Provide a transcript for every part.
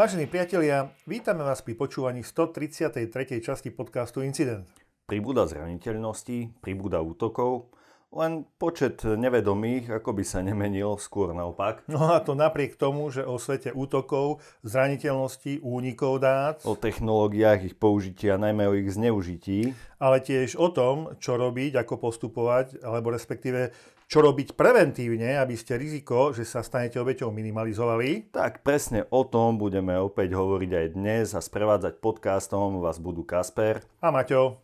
Vážení priatelia, vítame vás pri počúvaní 133. časti podcastu Incident. Pribúda zraniteľnosti, pribúda útokov, len počet nevedomých ako by sa nemenil, skôr naopak. No a to napriek tomu, že o svete útokov, zraniteľnosti, únikov dát, o technológiách ich použitia, najmä o ich zneužití, ale tiež o tom, čo robiť, ako postupovať, alebo respektíve čo robiť preventívne, aby ste riziko, že sa stanete obeťou, minimalizovali. Tak presne o tom budeme opäť hovoriť aj dnes a sprevádzať podcastom vás budú Kasper a Maťo.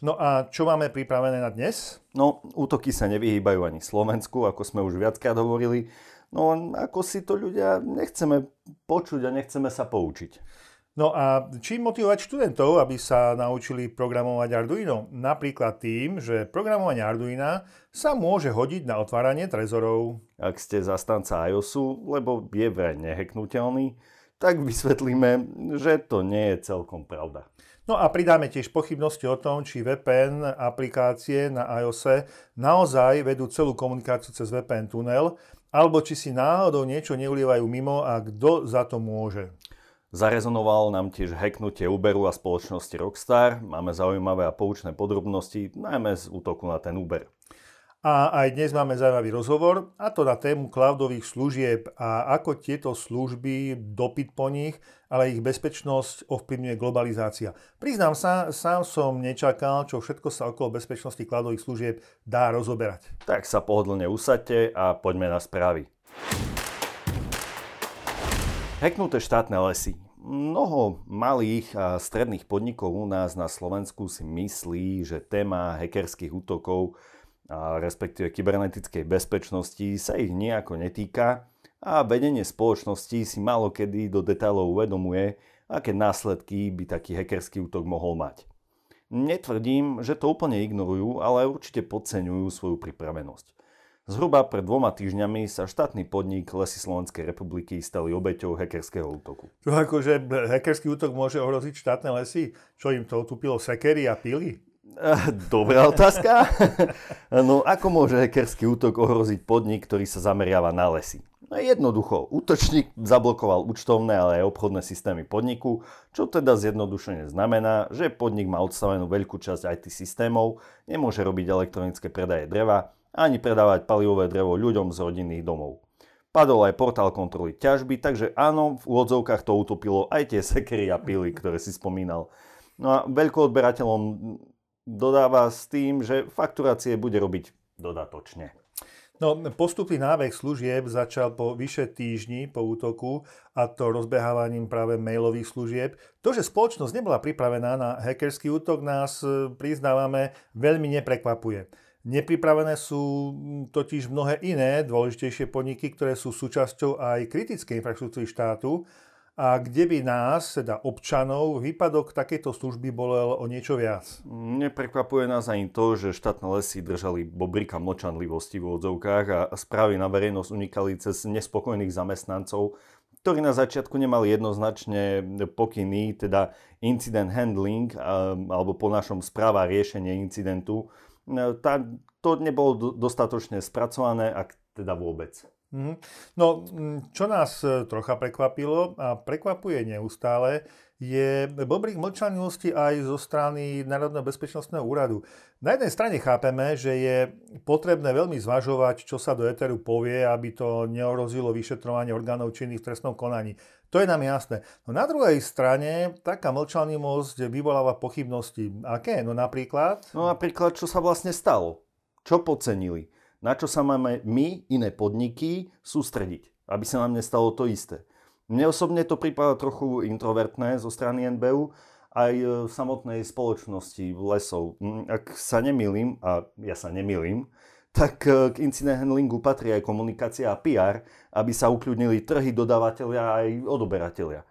No a čo máme pripravené na dnes? No, útoky sa nevyhýbajú ani Slovensku, ako sme už viackrát hovorili. No ako si to ľudia nechceme počuť a nechceme sa poučiť. No a čím motivovať študentov, aby sa naučili programovať Arduino? Napríklad tým, že programovanie Arduina sa môže hodiť na otváranie trezorov. Ak ste zastanca iOSu, lebo je vraj nehacknutelný, tak vysvetlíme, že to nie je celkom pravda. No a pridáme tiež pochybnosti o tom, či VPN aplikácie na iOS naozaj vedú celú komunikáciu cez VPN tunel, alebo či si náhodou niečo neulievajú mimo a kto za to môže. Zarezonovalo nám tiež hacknutie Uberu a spoločnosti Rockstar. Máme zaujímavé a poučné podrobnosti, najmä z útoku na ten Uber. A aj dnes máme zaujímavý rozhovor, a to na tému cloudových služieb a ako tieto služby, dopyt po nich, ale ich bezpečnosť ovplyvňuje globalizácia. Priznám sa, sám som nečakal, čo všetko sa okolo bezpečnosti cloudových služieb dá rozoberať. Tak sa pohodlne usaďte a poďme na správy. Hacknuté štátne lesy. Mnoho malých a stredných podnikov u nás na Slovensku si myslí, že téma hackerských útokov a respektíve kybernetickej bezpečnosti sa ich nejako netýka a vedenie spoločnosti si málokedy do detailov uvedomuje, aké následky by taký hackerský útok mohol mať. Netvrdím, že to úplne ignorujú, ale určite podceňujú svoju pripravenosť. Zhruba pred 2 týždňami sa štátny podnik Lesy Slovenskej republiky stali obeťou hackerského útoku. Čo akože hackerský útok môže ohroziť štátne lesy? Čo im to otupilo sekery a pily? Dobrá otázka. No ako môže hackerský útok ohroziť podnik, ktorý sa zameriava na lesy? Jednoducho, útočník zablokoval účtovné, ale aj obchodné systémy podniku, čo teda zjednodušene znamená, že podnik má odstavenú veľkú časť IT systémov, nemôže robiť elektronické predaje dreva, ani predávať palivové drevo ľuďom z rodinných domov. Padol aj portál kontroly ťažby, takže áno, v úvodzovkách to utopilo aj tie sekery a pily, ktoré si spomínal. No a veľkoodberateľom dodáva s tým, že fakturácie bude robiť dodatočne. No, postupný nábeh služieb začal po vyše týždni po útoku, a to rozbehávaním práve mailových služieb. To, že spoločnosť nebola pripravená na hackerský útok, nás, priznávame, veľmi neprekvapuje. Nepripravené sú totiž mnohé iné dôležitejšie podniky, ktoré sú súčasťou aj kritickej infraštruktúry štátu, a kde by nás, teda občanov, výpadok takejto služby bolel o niečo viac. Neprekvapuje nás ani to, že štátne lesy držali bobrika mlčanlivosti v odzovkách a správy na verejnosť unikali cez nespokojných zamestnancov, ktorí na začiatku nemali jednoznačne pokyny, teda incident handling, alebo po našom správa riešenie incidentu. To nebolo dostatočne spracované, ak teda vôbec. No, čo nás trocha prekvapilo a prekvapuje neustále, je bobrík mlčanlivosti aj zo strany Národného bezpečnostného úradu. Na jednej strane chápeme, že je potrebné veľmi zvažovať, čo sa do eteru povie, aby to neohrozilo vyšetrovanie orgánov činných v trestnom konaní. To je nám jasné. No, na druhej strane taká mlčanlivosť vyvoláva pochybnosti. Aké? No napríklad? No napríklad, čo sa vlastne stalo? Čo podcenili? Na čo sa máme my, iné podniky, sústrediť, aby sa nám nestalo to isté. Mne osobne to pripadá trochu introvertné zo strany NBÚ, aj v samotnej spoločnosti lesov. Ak sa nemýlim, a ja sa nemýlim, tak k incident handlingu patrí aj komunikácia a PR, aby sa ukľudnili trhy dodávateľia a aj odoberatelia.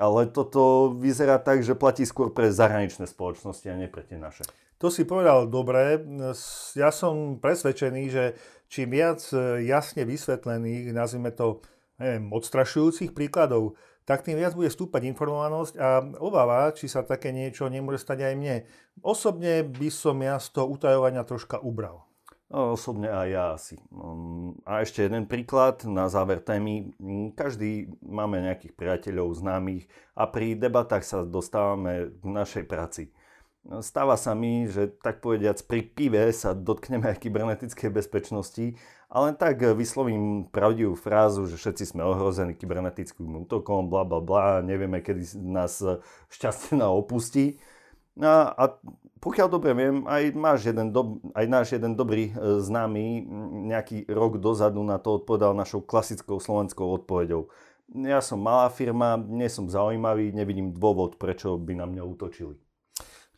Ale toto vyzerá tak, že platí skôr pre zahraničné spoločnosti a nie pre tie naše. To si povedal dobre. Ja som presvedčený, že čím viac jasne vysvetlených, nazvime to, odstrašujúcich príkladov, tak tým viac bude stúpať informovanosť a obava, či sa také niečo nemôže stať aj mne. Osobne by som ja z toho utajovania troška ubral. Osobne aj ja asi. A ešte jeden príklad na záver témy. Každý máme nejakých priateľov, známych a pri debatách sa dostávame k našej práci. Stáva sa mi, že tak povediac pri pive sa dotkneme aj kybernetickej bezpečnosti a len tak vyslovím pravdivú frázu, že všetci sme ohrození kybernetickým útokom, bla bla bla, nevieme, kedy nás šťastie opustí. A pokiaľ dobre viem, aj náš jeden dobrý známy nejaký rok dozadu na to odpovedal našou klasickou slovenskou odpoveďou. Ja som malá firma, nie som zaujímavý, nevidím dôvod, prečo by na mňa útočili.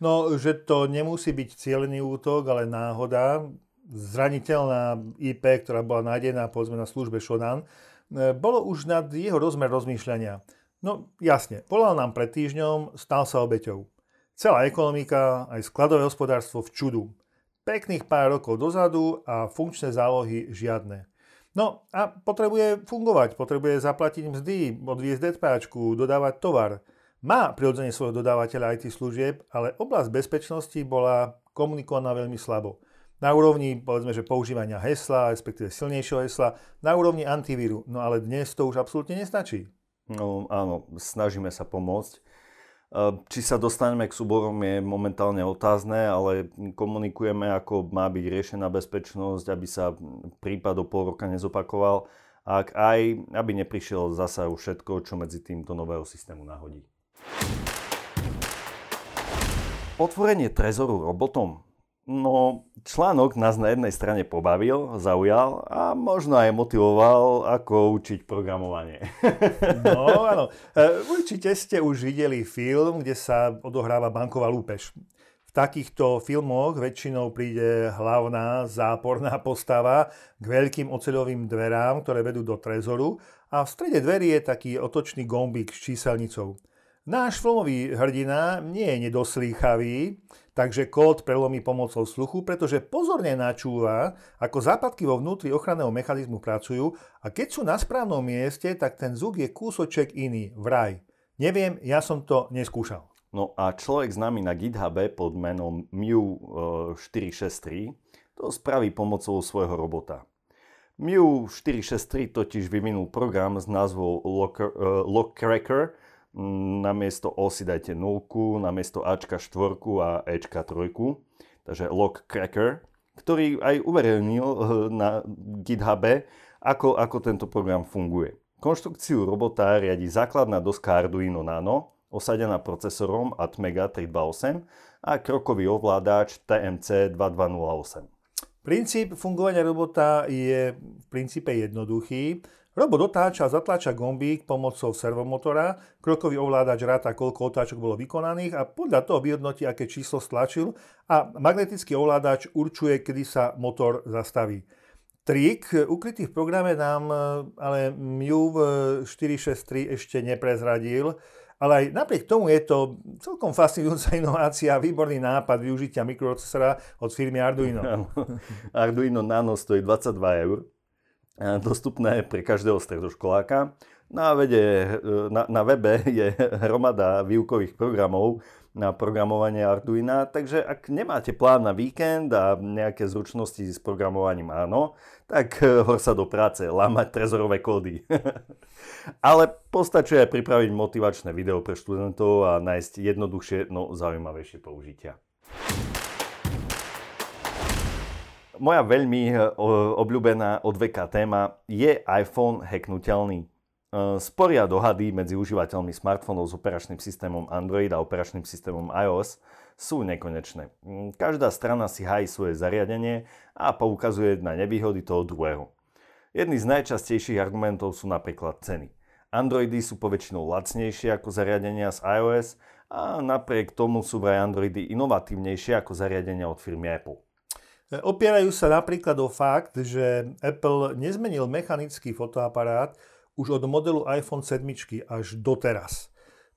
No, že to nemusí byť cielený útok, ale náhoda. Zraniteľná IP, ktorá bola nájdená povedzme na službe Shodan, bolo už nad jeho rozmer rozmýšľania. No jasne, volal nám pred týždňom, stal sa obeťou. Celá ekonomika, aj skladové hospodárstvo v čudu. Pekných pár rokov dozadu a funkčné zálohy žiadne. No a potrebuje fungovať, potrebuje zaplatiť mzdy, odviesť DPAčku, dodávať tovar. Má prirodzene svojho dodávateľa IT služieb, ale oblasť bezpečnosti bola komunikovaná veľmi slabo. Na úrovni, povedzme, že používania hesla, respektíve silnejšieho hesla, na úrovni antivíru. No ale dnes to už absolútne nestačí. No áno, snažíme sa pomôcť. Či sa dostaneme k súborom je momentálne otázne, ale komunikujeme, ako má byť riešená bezpečnosť, aby sa prípad o pol roka nezopakoval. Ak aj, aby neprišiel zasa všetko, čo medzi tým do nového systému nahodí. Otvorenie trezoru robotom. No, článok nás na jednej strane pobavil, zaujal a možno aj motivoval, ako učiť programovanie. No, áno. Určite ste už videli film, kde sa odohráva banková lúpež. V takýchto filmoch väčšinou príde hlavná záporná postava k veľkým oceľovým dverám, ktoré vedú do trezoru a v strede dverí je taký otočný gombík s číselnicou. Náš filmový hrdina nie je nedoslýchavý, takže kód prelomí pomocou sluchu, pretože pozorne načúva, ako západky vo vnútri ochranného mechanizmu pracujú a keď sú na správnom mieste, tak ten zvuk je kúsoček iný, vraj. Neviem, ja som to neskúšal. No a človek známy na GitHube pod menom Mu463 to spraví pomocou svojho robota. Mu463 totiž vyvinul program s názvom LockCracker. Namiesto O si dajte 0, namiesto Ačka 4 a Ečka 3, takže LockCracker, ktorý aj uverejnil na GitHube, ako tento program funguje. Konštrukciu robota riadi základná doska Arduino Nano, osadená procesorom Atmega 328 a krokový ovládač TMC2208. Princíp fungovania robota je v princípe jednoduchý. Robot otáča a zatláča gombík pomocou servomotora, krokový ovládač ráta, koľko otáčok bolo vykonaných a podľa toho vyhodnotí, aké číslo stlačil a magnetický ovládač určuje, kedy sa motor zastaví. Trik ukrytý v programe nám ale Mu463 ešte neprezradil, ale aj napriek tomu je to celkom fascinujúca inovácia a výborný nápad využitia mikroprocesora od firmy Arduino. Arduino Nano stojí 22 €. Dostupné pre každého stredoškoláka. Na webe je hromada výukových programov na programovanie Arduina, takže ak nemáte plán na víkend a nejaké zručnosti s programovaním áno, tak hor sa do práce, lámať trezorové kódy. Ale postačí aj pripraviť motivačné video pre študentov a nájsť jednoduchšie, no zaujímavejšie použitia. Moja veľmi obľúbená odveká téma je iPhone hacknutelný. Sporia dohady medzi užívateľmi smartfónov s operačným systémom Android a operačným systémom iOS sú nekonečné. Každá strana si hájí svoje zariadenie a poukazuje na nevýhody toho druhého. Jedný z najčastejších argumentov sú napríklad ceny. Androidy sú poväčšinou lacnejšie ako zariadenia z iOS a napriek tomu sú vraj Androidy inovatívnejšie ako zariadenia od firmy Apple. Opierajú sa napríklad o fakt, že Apple nezmenil mechanický fotoaparát už od modelu iPhone 7 až doteraz.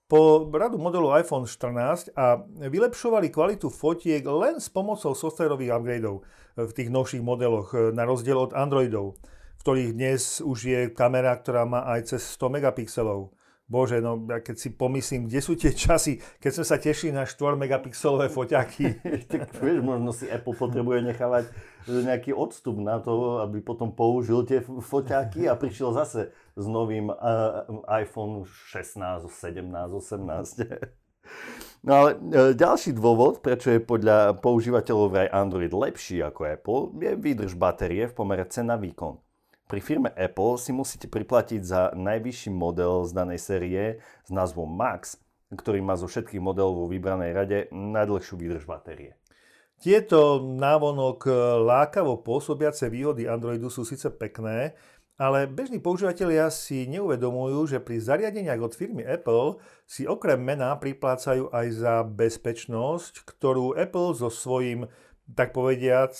Po radu modelu iPhone 14 a vylepšovali kvalitu fotiek len s pomocou softwarových upgradeov v tých novších modeloch, na rozdiel od Androidov, v ktorých dnes už je kamera, ktorá má aj cez 100 megapixelov. Bože, no ja keď si pomyslím, kde sú tie časy, keď sme sa tešili na 4 megapixelové foťaky. Tak vieš, možno si Apple potrebuje nechávať nejaký odstup na to, aby potom použil tie foťaky a prišiel zase s novým iPhone 16, 17, 18. No ale ďalší dôvod, prečo je podľa používateľov vraj Android lepší ako Apple, je výdrž batérie v pomere cena-výkon. Pri firme Apple si musíte priplatiť za najvyšší model z danej série s názvom Max, ktorý má zo všetkých modelov vo vybranej rade najdlhšiu výdrž batérie. Tieto návonok lákavo pôsobiace výhody Androidu sú síce pekné, ale bežní používatelia si neuvedomujú, že pri zariadeniach od firmy Apple si okrem mena priplácajú aj za bezpečnosť, ktorú Apple so svojím, tak povediac,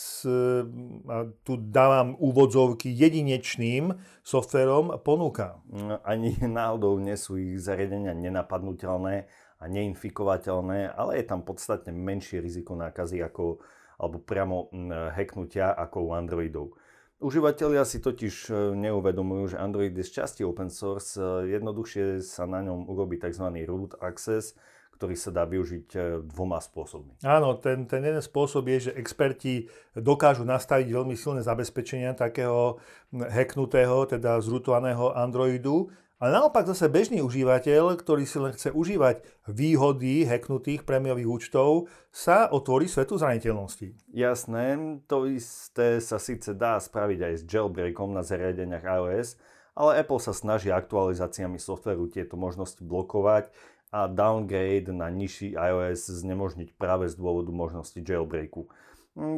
tu dávam úvodzovky, jedinečným softverom ponúka. Ani náhodou nie sú ich zariadenia nenapadnutelné a neinfikovateľné, ale je tam podstatne menšie riziko nákazy ako, alebo priamo hacknutia ako u Androidov. Užívateľia si totiž neuvedomujú, že Android je z časti open source, jednoduchšie sa na ňom urobí tzv. Root access, ktorý sa dá využiť dvoma spôsobmi. Áno, ten jeden spôsob je, že experti dokážu nastaviť veľmi silné zabezpečenia takého hacknutého, teda zrutovaného Androidu. Ale naopak zase bežný užívateľ, ktorý si len chce užívať výhody hacknutých prémiových účtov, sa otvorí svetu zraniteľnosti. Jasné, to isté sa síce dá spraviť aj s jailbreakom na zariadeniach iOS, ale Apple sa snaží aktualizáciami softvéru tieto možnosti blokovať a downgrade na nižší iOS znemožniť práve z dôvodu možnosti jailbreaku.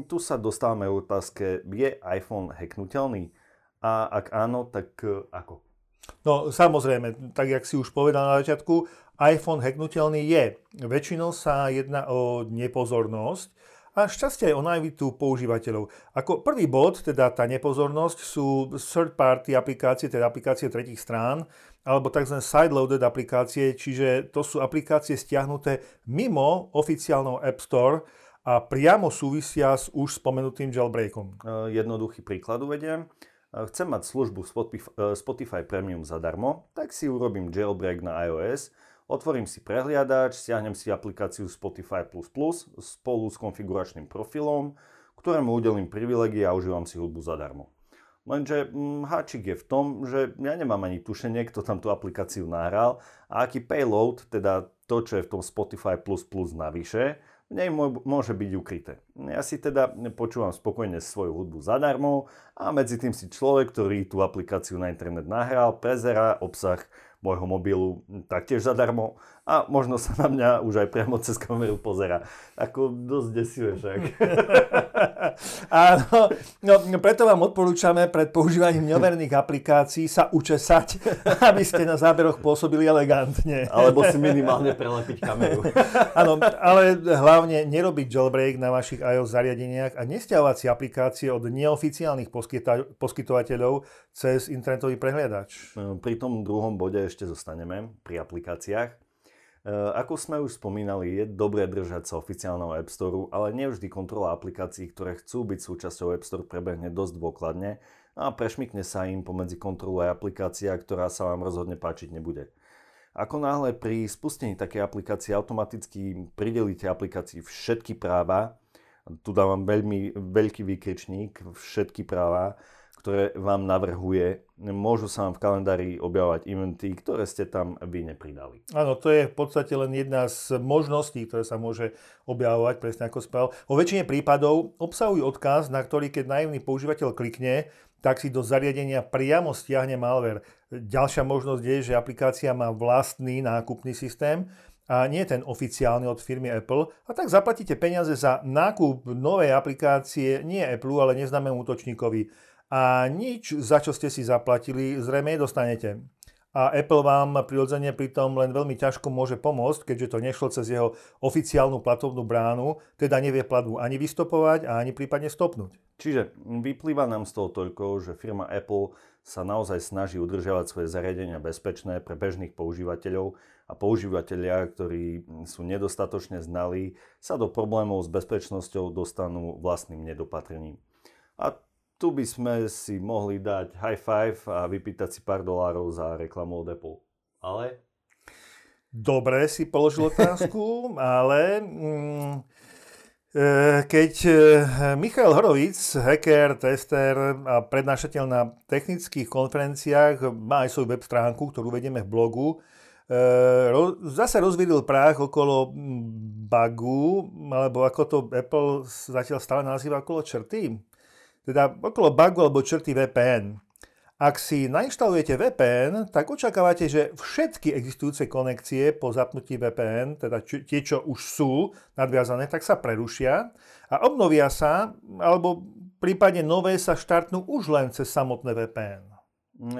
Tu sa dostávame k otázke, je iPhone hacknutelný? A ak áno, tak ako? No samozrejme, tak jak si už povedal na začiatku, iPhone hacknutelný je. Väčšinou sa jedná o nepozornosť a šťastie aj o naivitu používateľov. Ako prvý bod, teda tá nepozornosť, sú third-party aplikácie, teda aplikácie tretích strán, alebo tzv. sideloaded aplikácie, čiže to sú aplikácie stiahnuté mimo oficiálneho App Store a priamo súvisia s už spomenutým jailbreakom. Jednoduchý príklad uvediem. Chcem mať službu Spotify Premium zadarmo, tak si urobím jailbreak na iOS, otvorím si prehliadač, stiahnem si aplikáciu Spotify Plus Plus spolu s konfiguračným profilom, ktorému udelím privilegie a užívam si hudbu zadarmo. Lenže háčik je v tom, že ja nemám ani tušenie, kto tam tú aplikáciu nahral a aký payload, teda to, čo je v tom Spotify++ navyše, v nej môže byť ukryté. Ja si teda počúvam spokojne svoju hudbu zadarmo a medzi tým si človek, ktorý tú aplikáciu na internet nahral, prezerá obsah môjho mobilu taktiež zadarmo a možno sa na mňa už aj priamo cez kameru pozerá. Ako dosť desivé však. Áno, no preto vám odporúčame pred používaním neverných aplikácií sa učesať, aby ste na záberoch pôsobili elegantne. Alebo si minimálne prelepiť kameru. Áno, ale hlavne nerobiť jailbreak na vašich iOS zariadeniach a nestiahovať si aplikácie od neoficiálnych poskytovateľov cez internetový prehliadač. Pri tom druhom bode ešte zostaneme pri aplikáciách. Ako sme už spomínali, je dobré držať sa oficiálneho App Store, ale nevždy kontrola aplikácií, ktoré chcú byť súčasťou App Store, prebehne dosť dôkladne a prešmykne sa im pomedzi kontrolu aj aplikácia, ktorá sa vám rozhodne páčiť nebude. Ako náhle pri spustení takej aplikácie automaticky pridelíte aplikácii všetky práva, tu dávam veľmi veľký výkričník, všetky práva, ktoré vám navrhuje, môžu sa vám v kalendári objavovať eventy, ktoré ste tam vy nepridali. Áno, to je v podstate len jedna z možností, ktoré sa môže objavovať, presne ako spal. Vo väčšine prípadov obsahujú odkaz, na ktorý keď naivný používateľ klikne, tak si do zariadenia priamo stiahne malware. Ďalšia možnosť je, že aplikácia má vlastný nákupný systém a nie ten oficiálny od firmy Apple, a tak zaplatíte peniaze za nákup novej aplikácie, nie Apple, ale neznámemu útočníkovi. A nič, za čo ste si zaplatili, zrejme nedostanete. A Apple vám prirodzene pritom len veľmi ťažko môže pomôcť, keďže to nešlo cez jeho oficiálnu platobnú bránu, teda nevie platbu ani vystopovať a ani prípadne stopnúť. Čiže vyplýva nám z toho toľko, že firma Apple sa naozaj snaží udržiavať svoje zariadenia bezpečné pre bežných používateľov a používateľia, ktorí sú nedostatočne znalí, sa do problémov s bezpečnosťou dostanú vlastným nedopatrením. A tu by sme si mohli dať high five a vypýtať si pár dolárov za reklamu od Apple. Ale Dobre si položil otázku, ale keď Michal Hrovič, hacker, tester a prednášateľ na technických konferenciách, má aj svoju web stránku, ktorú vedieme v blogu, zase rozvíril práh okolo bugu, alebo ako to Apple zatiaľ stále nazýva, okolo črty. Teda okolo bugu alebo črty VPN. Ak si nainštalujete VPN, tak očakávate, že všetky existujúce konekcie po zapnutí VPN, teda tie, čo už sú nadviazané, tak sa prerušia a obnovia sa, alebo prípadne nové sa štartnú už len cez samotné VPN.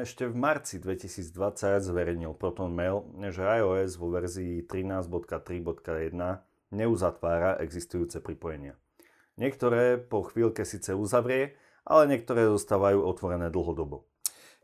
Ešte v marci 2020 zverejnil ProtonMail, že iOS vo verzii 13.3.1 neuzatvára existujúce pripojenia. Niektoré po chvíľke síce uzavrie, ale niektoré zostávajú otvorené dlhodobo.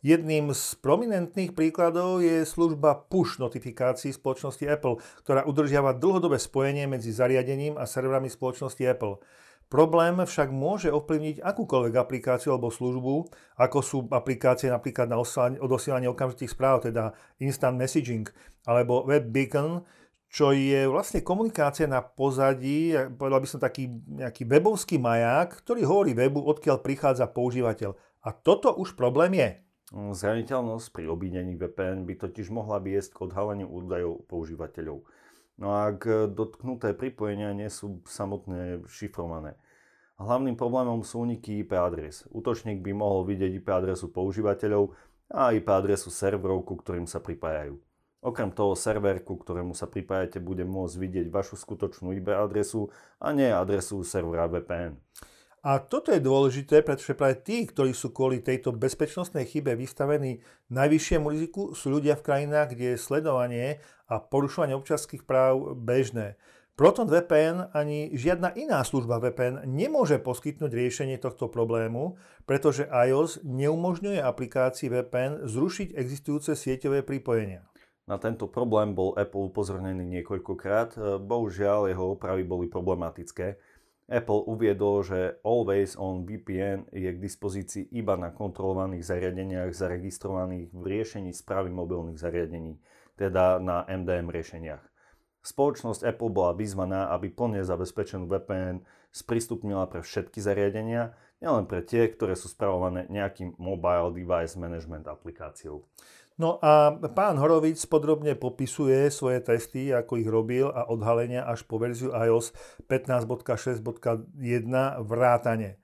Jedným z prominentných príkladov je služba push notifikácií spoločnosti Apple, ktorá udržiava dlhodobé spojenie medzi zariadením a serverami spoločnosti Apple. Problém však môže ovplyvniť akúkoľvek aplikáciu alebo službu, ako sú aplikácie napríklad na odosielanie okamžitých správ, teda instant messaging, alebo web beacon, čo je vlastne komunikácia na pozadí, povedal by som taký nejaký webovský maják, ktorý hovorí webu, odkiaľ prichádza používateľ. A toto už problém je. Zraniteľnosť pri obídení VPN by totiž mohla viesť k odhaleniu údajov používateľov. No a ak dotknuté pripojenia nie sú samotné šifrované. Hlavným problémom sú úniky IP adres. Útočník by mohol vidieť IP adresu používateľov a IP adresu serverov, ku ktorým sa pripájajú. Okrem toho server, ku ktorému sa pripájate, bude môcť vidieť vašu skutočnú IP adresu a nie adresu servera VPN. A toto je dôležité, pretože práve tí, ktorí sú kvôli tejto bezpečnostnej chybe vystavení najvyššiemu riziku, sú ľudia v krajinách, kde je sledovanie a porušovanie občianskych práv bežné. Proton VPN ani žiadna iná služba VPN nemôže poskytnúť riešenie tohto problému, pretože iOS neumožňuje aplikácii VPN zrušiť existujúce sieťové pripojenia. Na tento problém bol Apple upozornený niekoľkokrát, bohužiaľ jeho opravy boli problematické. Apple uviedol, že Always on VPN je k dispozícii iba na kontrolovaných zariadeniach zaregistrovaných v riešení správy mobilných zariadení, teda na MDM riešeniach. Spoločnosť Apple bola vyzvaná, aby plne zabezpečenú VPN sprístupnila pre všetky zariadenia, nielen pre tie, ktoré sú spravované nejakým mobile device management aplikáciou. No a pán Horovič podrobne popisuje svoje testy, ako ich robil a odhalenia až po verziu iOS 15.6.1 vrátane.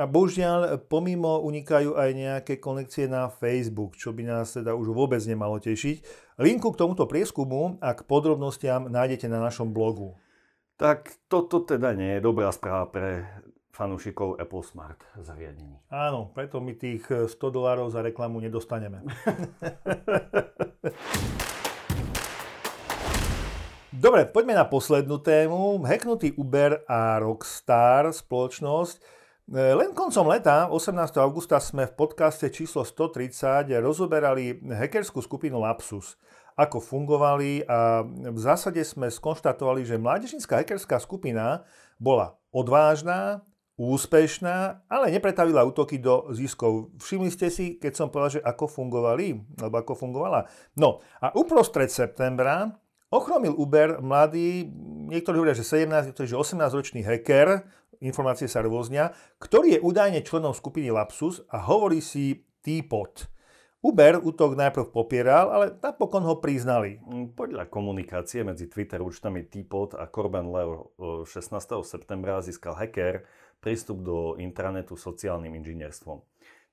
A bohužiaľ, pomimo unikajú aj nejaké konekcie na Facebook, čo by nás teda už vôbec nemalo tešiť. Linku k tomuto prieskumu a k podrobnostiam nájdete na našom blogu. Tak toto teda nie je dobrá správa pre fanúšikov Apple Smart zariadení. Áno, preto my tých $100 za reklamu nedostaneme. Dobre, poďme na poslednú tému. Hacknutý Uber a Rockstar spoločnosť. Len koncom leta, 18. augusta, sme v podcaste číslo 130 rozoberali hackerskú skupinu Lapsus, ako fungovali, a v zásade sme skonštatovali, že mládežnická hackerská skupina bola odvážna, úspešná, ale nepretavila útoky do ziskov. Všimli ste si, keď som povedal, že ako fungovali, alebo ako fungovala. No a uprostred septembra ochromil Uber mladý, niektorí hovoria, že 17, niektorí, že 18-ročný hacker, informácie sa rôznia, ktorý je údajne členom skupiny Lapsus a hovorí si T-Pot. Uber útok najprv popieral, ale napokon ho priznali. Podľa komunikácie medzi Twitter účtami T-Pot a Corben Lauer 16. septembra získal hacker prístup do intranetu sociálnym inžinierstvom.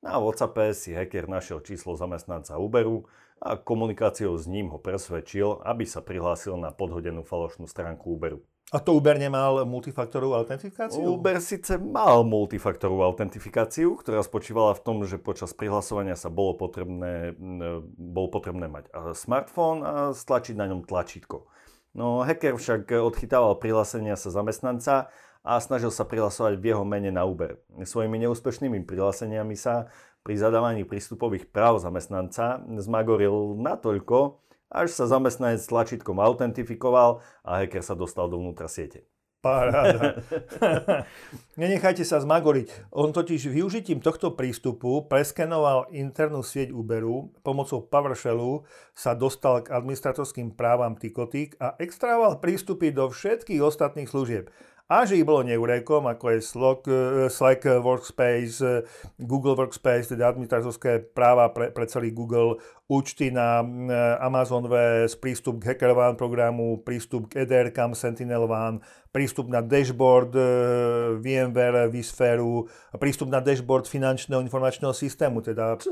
Na WhatsAppe si hacker našiel číslo zamestnanca Uberu a komunikáciou s ním ho presvedčil, aby sa prihlásil na podhodenú falošnú stránku Uberu. A to Uber nemal multifaktorovú autentifikáciu? Uber síce mal multifaktorovú autentifikáciu, ktorá spočívala v tom, že počas prihlasovania sa bolo potrebné mať smartfón a stlačiť na ňom tlačítko. No hacker však odchytával prihlásenia sa zamestnanca a snažil sa prihlasovať v jeho mene na Uber. Svojimi neúspešnými prihláseniami sa pri zadávaní prístupových práv zamestnanca zmagoril natoľko, až sa zamestnanec s tlačítkom autentifikoval a hacker sa dostal dovnútra siete. Paráda. Nenechajte sa zmagoriť. On totiž využitím tohto prístupu preskenoval internú sieť Uberu, pomocou PowerShellu sa dostal k administratorským právam Tykotic a extrahoval prístupy do všetkých ostatných služieb. A že ich bolo neurekom, ako je Slack Workspace, Google Workspace, teda administratorské práva pre celý Google, účty na Amazon VS, prístup k HackerOne programu, prístup k EDR-CAM Sentinel-1, prístup na dashboard VMware vSphere, prístup na dashboard finančného informačného systému, teda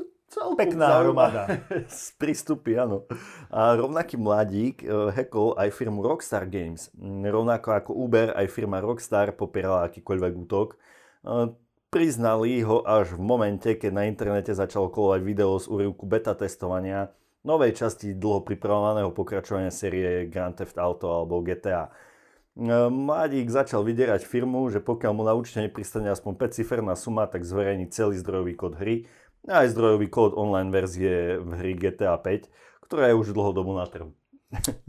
pekná hromada. Prístupy, áno. A rovnaký mladík hackol aj firmu Rockstar Games. Rovnako ako Uber, aj firma Rockstar popierala akýkoľvek útok. Priznali ho až v momente, keď na internete začalo kolovať video z úryvku beta testovania novej časti dlho pripravovaného pokračovania série Grand Theft Auto alebo GTA. Mladík začal vydierať firmu, že pokiaľ mu na účte nepristane aspoň 5-ciferná suma, tak zverejní celý zdrojový kód hry a aj zdrojový kód online verzie v hry GTA 5, ktorá je už dlhodobo na trhu.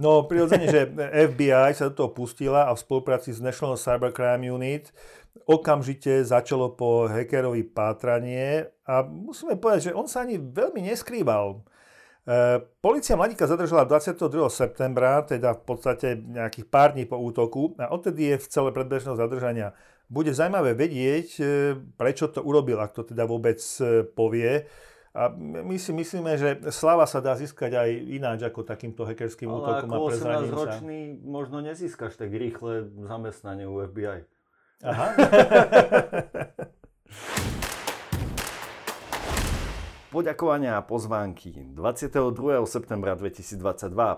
No, prirodzene, že FBI sa do toho pustila a v spolupráci s National Cybercrime Unit okamžite začalo po hackerovi pátranie a musíme povedať, že on sa ani veľmi neskrýval. Polícia mladíka zadržala 22. septembra, teda v podstate nejakých pár dní po útoku a odtedy je v cele predbežného zadržania. Bude zaujímavé vedieť, prečo to urobil, ak to teda vôbec povie. A my si myslíme, že sláva sa dá získať aj ináč ako takýmto hackerským útokom a prezraním sa. Ale ako 18-ročný možno nezískaš tak rýchle zamestnanie u FBI. Aha. Poďakovania a pozvánky. 22. septembra 2022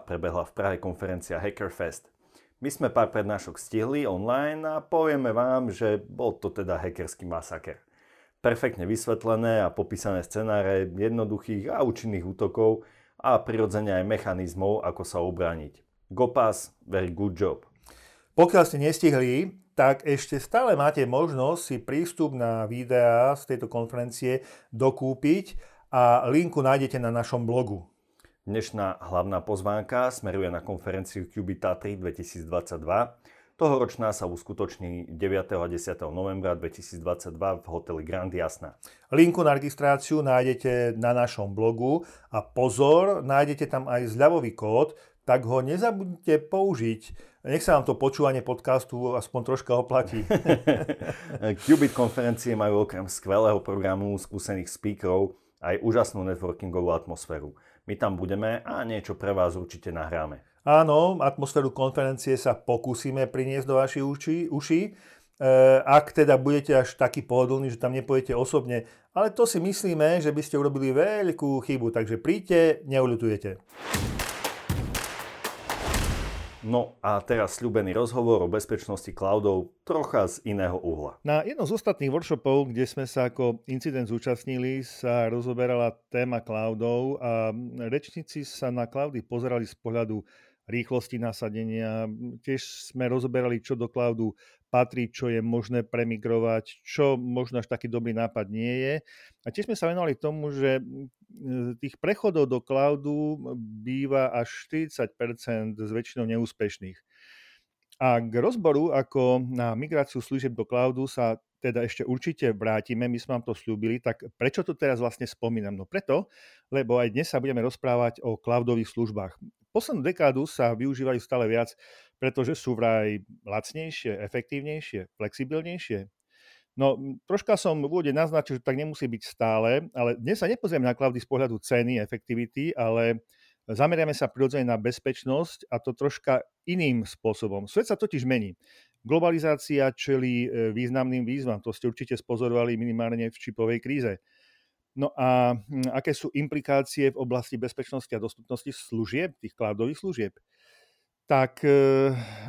prebehla v Prahe konferencia HackerFest. My sme pár prednášok stihli online a povieme vám, že bol to teda hackerský masaker. Perfektne vysvetlené a popísané scenáre jednoduchých a účinných útokov a prirodzene aj mechanizmov, ako sa obrániť. Go pass, very good job. Pokiaľ ste nestihli, tak ešte stále máte možnosť si prístup na videá z tejto konferencie dokúpiť a linku nájdete na našom blogu. Dnešná hlavná pozvánka smeruje na konferenciu Qubita 3 2022. Tohoročná sa uskutoční 9. a 10. novembra 2022 v hoteli Grand Jasná. Linku na registráciu nájdete na našom blogu a pozor, nájdete tam aj zľavový kód, tak ho nezabudnite použiť. Nech sa vám to počúvanie podcastu aspoň troška oplatí. Qubit konferencie majú okrem skvelého programu skúsených speakerov aj úžasnú networkingovú atmosféru. My tam budeme a niečo pre vás určite nahráme. Áno, atmosféru konferencie sa pokúsime priniesť do vašich uší, ak teda budete až taký pohodlní, že tam nepôjdete osobne. Ale to si myslíme, že by ste urobili veľkú chybu, takže príďte, neuľutujete. No a teraz sľúbený rozhovor o bezpečnosti cloudov trocha z iného uhla. Na jednom z ostatných workshopov, kde sme sa ako incident zúčastnili, sa rozoberala téma cloudov a rečníci sa na cloudy pozerali z pohľadu rýchlosti nasadenia. Tiež sme rozoberali, čo do cloudu patrí, čo je možné premigrovať, čo možno až taký dobrý nápad nie je. A tiež sme sa venovali tomu, že tých prechodov do cloudu býva až 40% z väčšinou neúspešných. A k rozboru, ako na migráciu služieb do cloudu sa teda ešte určite vrátime, my sme vám to sľúbili, tak prečo to teraz vlastne spomínam? No preto, lebo aj dnes sa budeme rozprávať o cloudových službách. Poslednú dekádu sa využívajú stále viac, pretože sú vraj lacnejšie, efektívnejšie, flexibilnejšie. No, troška som v úvode naznačil, že tak nemusí byť stále, ale dnes sa nepozrieme na cloudy z pohľadu ceny, efektivity, ale zameriame sa prirodzene na bezpečnosť a to troška iným spôsobom. Svet sa totiž mení. Globalizácia čelí významným výzvam, to ste určite spozorovali minimálne v čipovej kríze. No a aké sú implikácie v oblasti bezpečnosti a dostupnosti služieb, tých cloudových služieb? Tak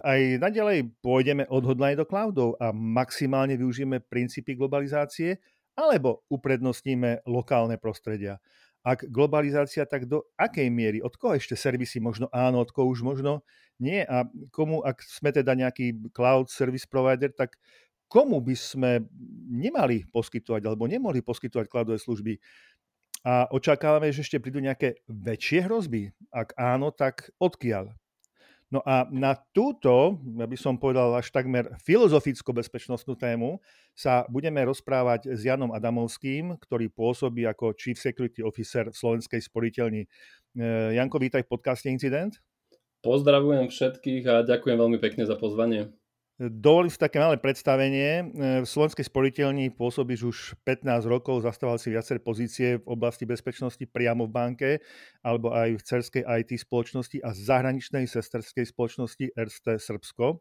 aj naďalej pôjdeme odhodlane do cloudov a maximálne využijeme princípy globalizácie alebo uprednostníme lokálne prostredia. Ak globalizácia, tak do akej miery? Od koho ešte servisy možno áno, od koho už možno nie? A komu, ak sme teda nejaký cloud service provider, tak komu by sme nemali poskytovať alebo nemohli poskytovať cloudové služby? A očakávame, že ešte prídu nejaké väčšie hrozby? Ak áno, tak odkiaľ? No a na túto, ja by som povedal až takmer filozoficko-bezpečnostnú tému, sa budeme rozprávať s Janom Adamovským, ktorý pôsobí ako Chief Security Officer v Slovenskej sporiteľni. Janko, vítaj v podcaste Incident. Pozdravujem všetkých a ďakujem veľmi pekne za pozvanie. Dovolím si také malé predstavenie. V Slovenskej sporiteľni pôsobíš už 15 rokov, zastával si viaceré pozície v oblasti bezpečnosti priamo v banke alebo aj v cerskej IT spoločnosti a zahraničnej sesterskej spoločnosti RST Srbsko.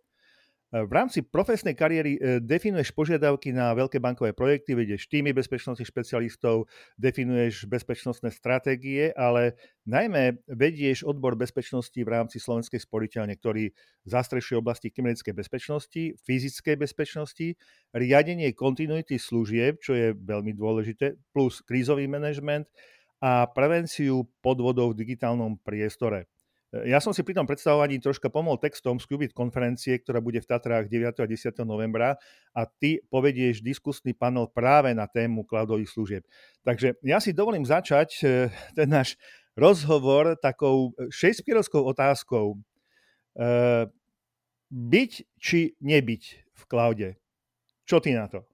V rámci profesnej kariéry definuješ požiadavky na veľké bankové projekty, vedieš týmy bezpečnostných špecialistov, definuješ bezpečnostné stratégie, ale najmä vedieš odbor bezpečnosti v rámci Slovenskej sporiteľne, ktorý zastrešuje oblasti kybernetickej bezpečnosti, fyzickej bezpečnosti, riadenie kontinuity služieb, čo je veľmi dôležité, plus krízový manažment a prevenciu podvodov v digitálnom priestore. Ja som si pri tom predstavovaní troška pomohol textom z Qubit konferencie, ktorá bude v Tatrách 9. a 10. novembra a ty povedieš diskusný panel práve na tému cloudových služieb. Takže ja si dovolím začať ten náš rozhovor takou shakespearovskou otázkou. Byť či nebyť v cloude? Čo ty na to?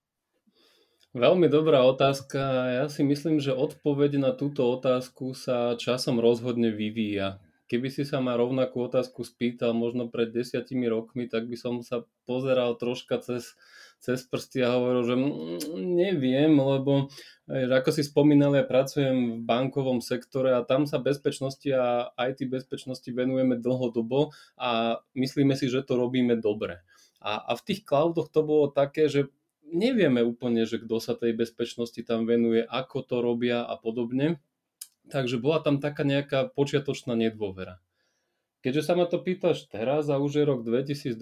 Veľmi dobrá otázka. Ja si myslím, že odpoveď na túto otázku sa časom rozhodne vyvíja. Keby si sa ma rovnakú otázku spýtal možno pred 10 rokmi, tak by som sa pozeral troška cez prsty a hovoril, že neviem, lebo ako si spomínal, ja pracujem v bankovom sektore a tam sa bezpečnosti a IT bezpečnosti venujeme dlhodobo a myslíme si, že to robíme dobre. A v tých cloudoch to bolo také, že nevieme úplne, že kto sa tej bezpečnosti tam venuje, ako to robia a podobne. Takže bola tam taká nejaká počiatočná nedôvera. Keďže sa ma to pýtaš teraz a už je rok 2022,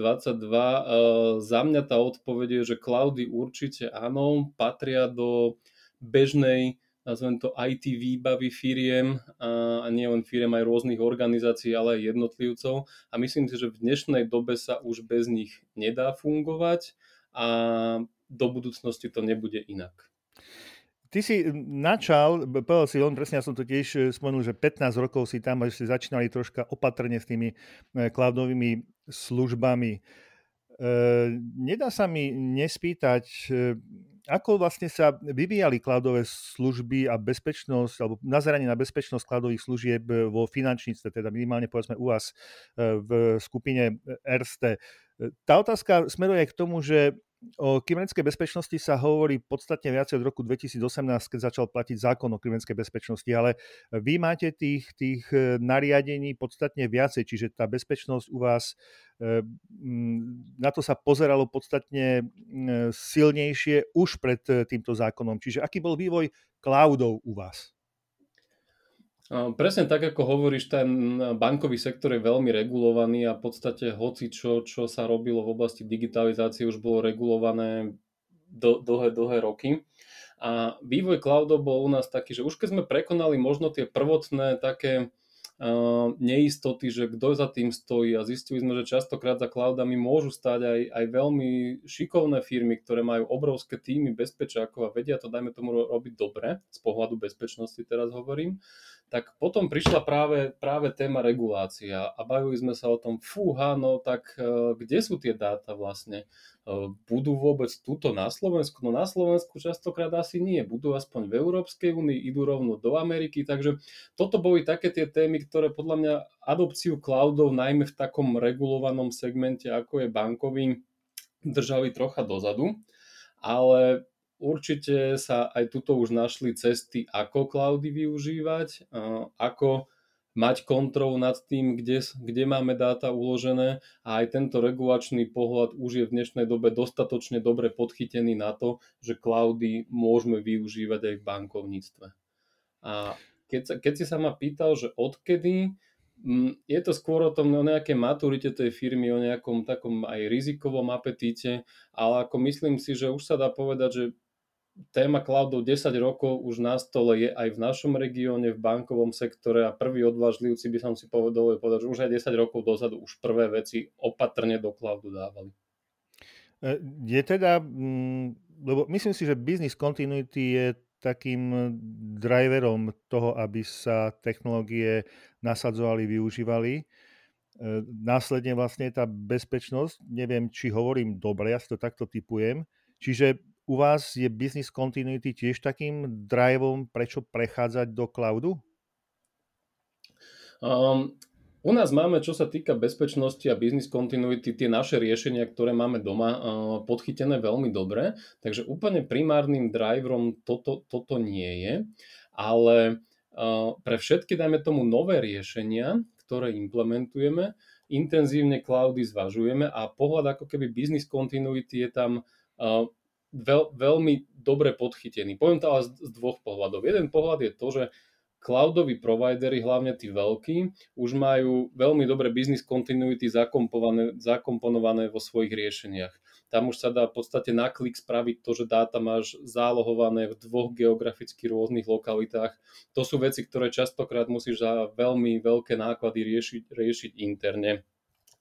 za mňa tá odpoveď je, že cloudy určite áno, patria do bežnej, nazvem to IT výbavy firiem, a nie len firiem, aj rôznych organizácií, ale aj jednotlivcov. A myslím si, že v dnešnej dobe sa už bez nich nedá fungovať a do budúcnosti to nebude inak. Ty si načal, povedal si on, presne ja som to tiež spomenul, že 15 rokov si tam, že si začínali troška opatrne s tými cloudovými službami. Nedá sa mi nespýtať, ako vlastne sa vyvíjali cloudové služby a bezpečnosť, alebo nazeranie na bezpečnosť cloudových služieb vo finančníctve, teda minimálne povedzme u vás v skupine RST. Tá otázka smeruje k tomu, že o kybernetickej bezpečnosti sa hovorí podstatne viac od roku 2018, keď začal platiť zákon o kybernetickej bezpečnosti, ale vy máte tých nariadení podstatne viacej, čiže tá bezpečnosť u vás, na to sa pozeralo podstatne silnejšie už pred týmto zákonom. Čiže aký bol vývoj cloudov u vás? Presne tak, ako hovoríš, ten bankový sektor je veľmi regulovaný a v podstate hoci čo sa robilo v oblasti digitalizácie, už bolo regulované dlhé roky. A vývoj cloudov bol u nás taký, že už keď sme prekonali možno tie prvotné také neistoty, že kto za tým stojí a zistili sme, že častokrát za cloudami môžu stáť aj veľmi šikovné firmy, ktoré majú obrovské týmy bezpečákov a vedia to, dajme tomu, robiť dobre, z pohľadu bezpečnosti teraz hovorím. Tak potom prišla práve téma regulácia a bavili sme sa o tom, fúha, no tak kde sú tie dáta vlastne? Budú vôbec tuto na Slovensku? No na Slovensku častokrát asi nie, budú aspoň v Európskej únii, idú rovno do Ameriky, takže toto boli také tie témy, ktoré podľa mňa adopciu cloudov, najmä v takom regulovanom segmente, ako je bankový, držali trocha dozadu, ale určite sa aj tuto už našli cesty, ako cloudy využívať, ako mať kontrolu nad tým, kde máme dáta uložené a aj tento regulačný pohľad už je v dnešnej dobe dostatočne dobre podchytený na to, že cloudy môžeme využívať aj v bankovníctve. A keď si sa ma pýtal, že odkedy, je to skôr o nejakej maturite tej firmy, o nejakom takom aj rizikovom apetíte, ale ako myslím si, že už sa dá povedať, že téma cloudov 10 rokov už na stole je aj v našom regióne, v bankovom sektore a prvý odvážlivci by som si povedal, že už aj 10 rokov dozadu už prvé veci opatrne do cloudu dávali. Je teda, lebo myslím si, že business continuity je takým driverom toho, aby sa technológie nasadzovali, využívali. Následne vlastne tá bezpečnosť, neviem, či hovorím dobre, ja si to takto typujem. Čiže u vás je business continuity tiež takým driveom, prečo prechádzať do cloudu? U nás máme, čo sa týka bezpečnosti a business continuity, tie naše riešenia, ktoré máme doma, podchytené veľmi dobre. Takže úplne primárnym driverom toto nie je. Ale pre všetky, dajme tomu, nové riešenia, ktoré implementujeme, intenzívne cloudy zvažujeme a pohľad ako keby business continuity je tam veľmi dobre podchytený. Poviem to ale z dvoch pohľadov. Jeden pohľad je to, že cloudoví provideri, hlavne tí veľkí, už majú veľmi dobre business continuity zakomponované vo svojich riešeniach. Tam už sa dá v podstate na klik spraviť to, že dáta máš zálohované v dvoch geograficky rôznych lokalitách. To sú veci, ktoré častokrát musíš za veľmi veľké náklady riešiť interne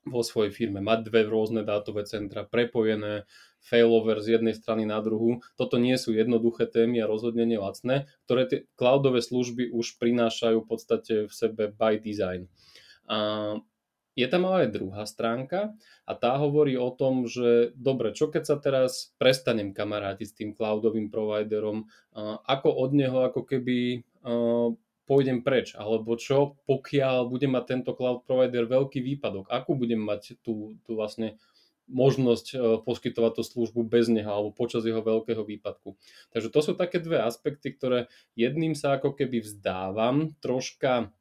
vo svojej firme. Mať dve rôzne dátové centra prepojené, failover z jednej strany na druhú. Toto nie sú jednoduché témy a rozhodne nelacné, ktoré tie cloudové služby už prinášajú v podstate v sebe by design. A je tam ale aj druhá stránka a tá hovorí o tom, že dobre, čo keď sa teraz prestanem kamarátiť s tým cloudovým providerom, ako od neho ako keby pôjdem preč, alebo čo pokiaľ bude mať tento cloud provider veľký výpadok, akú budem mať tú vlastne možnosť poskytovať tú službu bez neho alebo počas jeho veľkého výpadku. Takže to sú také dve aspekty, ktoré jedným sa ako keby vzdávam troška,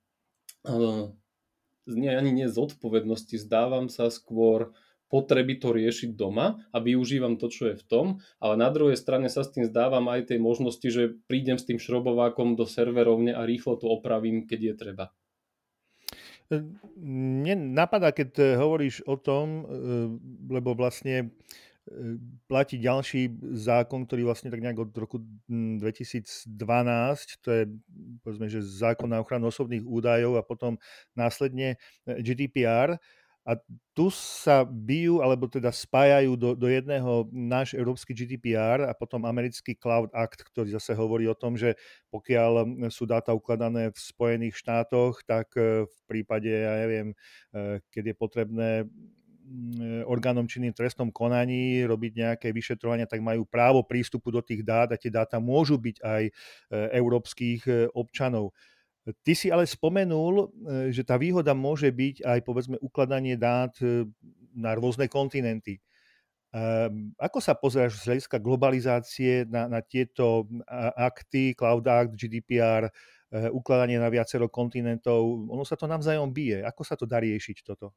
nie zodpovednosti, vzdávam sa skôr potreby to riešiť doma a využívam to, čo je v tom, ale na druhej strane sa s tým zdávam aj tej možnosti, že prídem s tým šrobovákom do serverovne a rýchlo to opravím, keď je treba. Mne napadá, keď hovoríš o tom, lebo vlastne platí ďalší zákon, ktorý vlastne tak nejak od roku 2012, to je povedzme, že zákon na ochranu osobných údajov a potom následne GDPR. A tu sa bijú, alebo teda spájajú do jedného náš európsky GDPR a potom americký Cloud Act, ktorý zase hovorí o tom, že pokiaľ sú dáta ukladané v Spojených štátoch, tak v prípade, ja neviem, keď je potrebné orgánom činným trestnom konaní robiť nejaké vyšetrovania, tak majú právo prístupu do tých dát a tie dáta môžu byť aj európskych občanov. Ty si ale spomenul, že tá výhoda môže byť aj povedzme ukladanie dát na rôzne kontinenty. Ako sa pozeráš z hľadiska globalizácie na tieto akty, Cloud Act, GDPR, ukladanie na viacero kontinentov? Ono sa to navzájom bije. Ako sa to dá riešiť toto?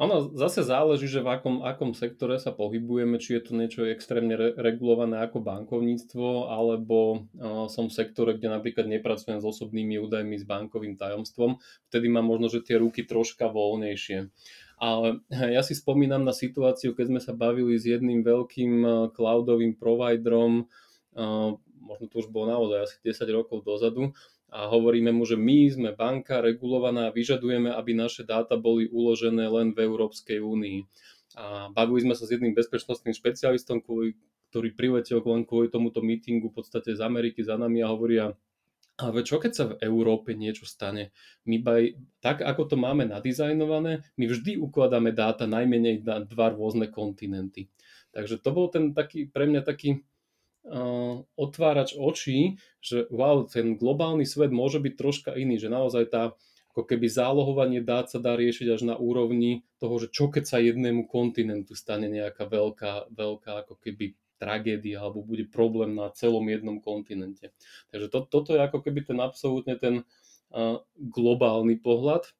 Ono zase záleží, že v akom sektore sa pohybujeme, či je to niečo extrémne regulované ako bankovníctvo, alebo som v sektore, kde napríklad nepracujem s osobnými údajmi, s bankovým tajomstvom, vtedy mám možno, že tie ruky troška voľnejšie. Ale ja si spomínam na situáciu, keď sme sa bavili s jedným veľkým cloudovým providerom, možno to už bolo naozaj asi 10 rokov dozadu, a hovoríme mu, že my sme banka regulovaná a vyžadujeme, aby naše dáta boli uložené len v Európskej únii. A bavili sme sa s jedným bezpečnostným špecialistom, ktorý priletel len kvôli tomuto meetingu v podstate z Ameriky za nami a hovoria, ale čo keď sa v Európe niečo stane? Tak ako to máme nadizajnované, my vždy ukladáme dáta najmenej na dva rôzne kontinenty. Takže to bol ten taký, pre mňa taký otvárač očí, že wow, ten globálny svet môže byť troška iný, že naozaj tá ako keby zálohovanie dát sa dá riešiť až na úrovni toho, že čo keď sa jednému kontinentu stane nejaká veľká ako keby tragédia alebo bude problém na celom jednom kontinente. Takže toto je ako keby ten absolútne ten globálny pohľad.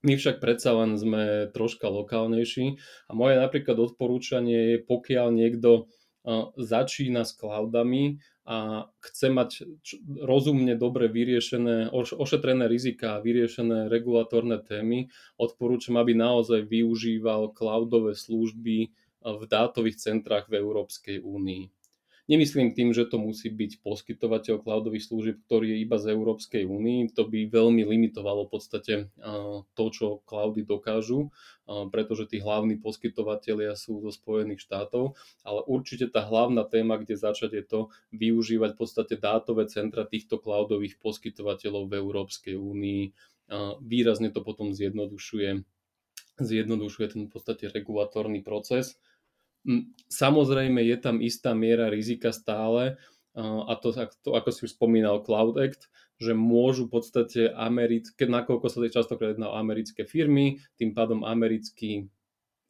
My však predsa len sme troška lokálnejší a moje napríklad odporúčanie je, pokiaľ niekto začína s cloudami a chce mať rozumne dobre vyriešené, ošetrené rizika a vyriešené regulatórne témy, odporúčam, aby naozaj využíval cloudové služby v dátových centrách v Európskej únii. Nemyslím tým, že to musí byť poskytovateľ cloudových služieb, ktorý je iba z Európskej únii. To by veľmi limitovalo v podstate to, čo cloudy dokážu, pretože tí hlavní poskytovatelia sú zo Spojených štátov, ale určite tá hlavná téma, kde začať, je to využívať v podstate dátové centra týchto cloudových poskytovateľov v Európskej únii Výrazne to potom zjednodušuje ten v podstate regulatorný proces. Samozrejme je tam istá miera rizika stále, a to ako si už spomínal Cloud Act, že môžu v podstate nakoľko sa častokrát jedná o americké firmy, tým pádom americkí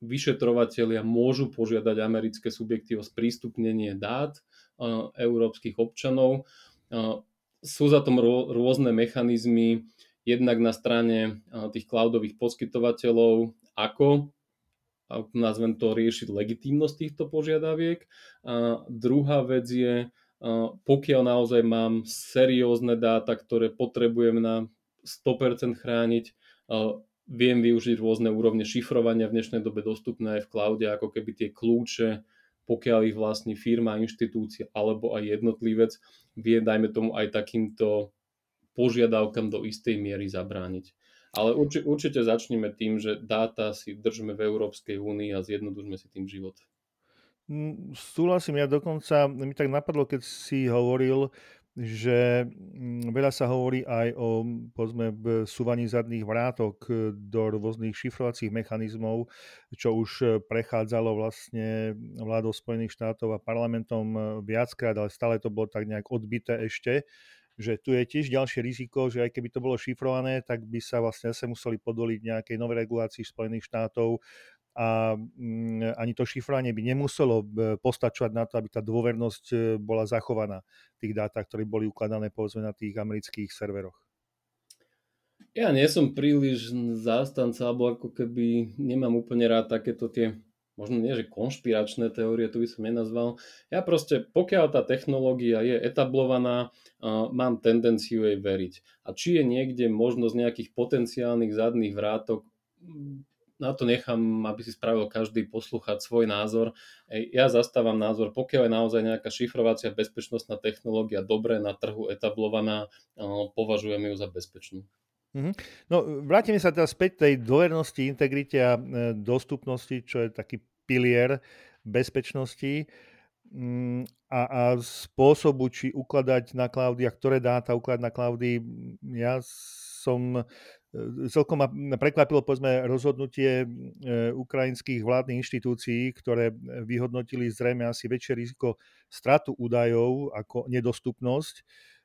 vyšetrovatelia môžu požiadať americké subjekty o sprístupnenie dát európskych občanov. Sú za tom rôzne mechanizmy, jednak na strane tých cloudových poskytovateľov, ako nazvem to riešiť legitímnosť týchto požiadaviek. A druhá vec je, pokiaľ naozaj mám seriózne dáta, ktoré potrebujem na 100% chrániť, viem využiť rôzne úrovne šifrovania v dnešnej dobe dostupné aj v cloude, ako keby tie kľúče, pokiaľ ich vlastní firma, inštitúcia alebo aj jednotlivec, vie, dajme tomu, aj takýmto požiadavkám do istej miery zabrániť. Ale určite začneme tým, že dáta si držme v Európskej únii a zjednodušme si tým život. Súhlasím, ja dokonca, mi tak napadlo, keď si hovoril, že veľa sa hovorí aj o súvaní zadných vrátok do rôznych šifrovacích mechanizmov, čo už prechádzalo vlastne vládou Spojených štátov a parlamentom viackrát, ale stále to bolo tak nejak odbité ešte, že tu je tiež ďalšie riziko, že aj keby to bolo šifrované, tak by sa vlastne zase museli podoliť nejakej novej regulácii Spojených štátov, a ani to šifrovanie by nemuselo postačovať na to, aby tá dôvernosť bola zachovaná tých dátach, ktoré boli ukladané povedzme na tých amerických serveroch. Ja nie som príliš zástanca, alebo ako keby nemám úplne rád takéto tie, možno nie, že konšpiračné teórie, to by som nenazval. Ja proste, pokiaľ tá technológia je etablovaná, mám tendenciu jej veriť. A či je niekde možnosť nejakých potenciálnych zadných vrátok, na to nechám, aby si spravil každý posluchať svoj názor. Ja zastávam názor, pokiaľ je naozaj nejaká šifrovacia bezpečnostná technológia dobre na trhu etablovaná, považujem ju za bezpečnú. No, vrátime sa teraz späť tej dôvernosti, integrite a dostupnosti, čo je taký pilier bezpečnosti a spôsobu, či ukladať na cloudy a ktoré dáta ukladať na cloudy. Ja som... Celkom ma prekvapilo povedzme rozhodnutie ukrajinských vládnych inštitúcií, ktoré vyhodnotili zrejme asi väčšie riziko stratu údajov ako nedostupnosť,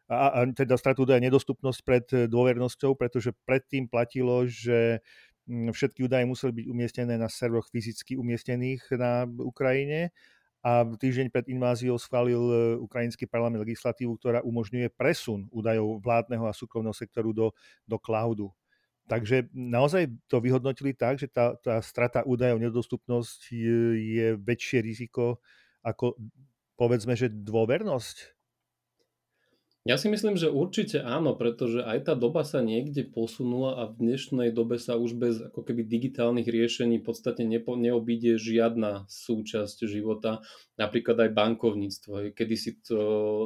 a teda stratu údajov nedostupnosť pred dôvernosťou, pretože predtým platilo, že všetky údaje museli byť umiestnené na serveroch fyzicky umiestnených na Ukrajine. A týždeň pred inváziou schválil ukrajinský parlament legislatívu, ktorá umožňuje presun údajov vládneho a súkromného sektoru do cloudu. Takže naozaj to vyhodnotili tak, že tá strata údajov, nedostupnosť je väčšie riziko ako, povedzme, že dôvernosť? Ja si myslím, že určite áno, pretože aj tá doba sa niekde posunula a v dnešnej dobe sa už bez ako keby digitálnych riešení v podstate neobíde žiadna súčasť života, napríklad aj bankovníctvo. Kedysi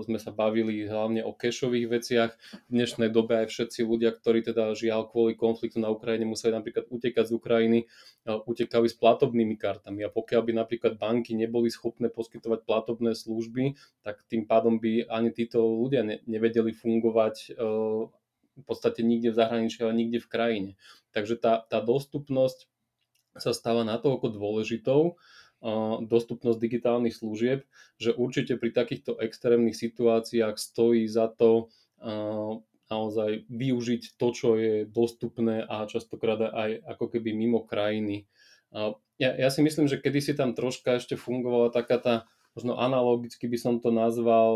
sme sa bavili hlavne o kešových veciach, v dnešnej dobe aj všetci ľudia, ktorí teda žiaľ kvôli konfliktu na Ukrajine museli napríklad utekať z Ukrajiny, utekali s platobnými kartami, a pokiaľ by napríklad banky neboli schopné poskytovať platobné služby, tak tým pádom by ani títo ľudia nevedeli fungovať v podstate nikde v zahraničí, ale nikde v krajine. Takže tá dostupnosť sa stáva natoľko dôležitou, dostupnosť digitálnych služieb, že určite pri takýchto extrémnych situáciách stojí za to naozaj využiť to, čo je dostupné a častokrát aj ako keby mimo krajiny. Ja si myslím, že kedysi tam troška ešte fungovala taká tá, možno analogicky by som to nazval,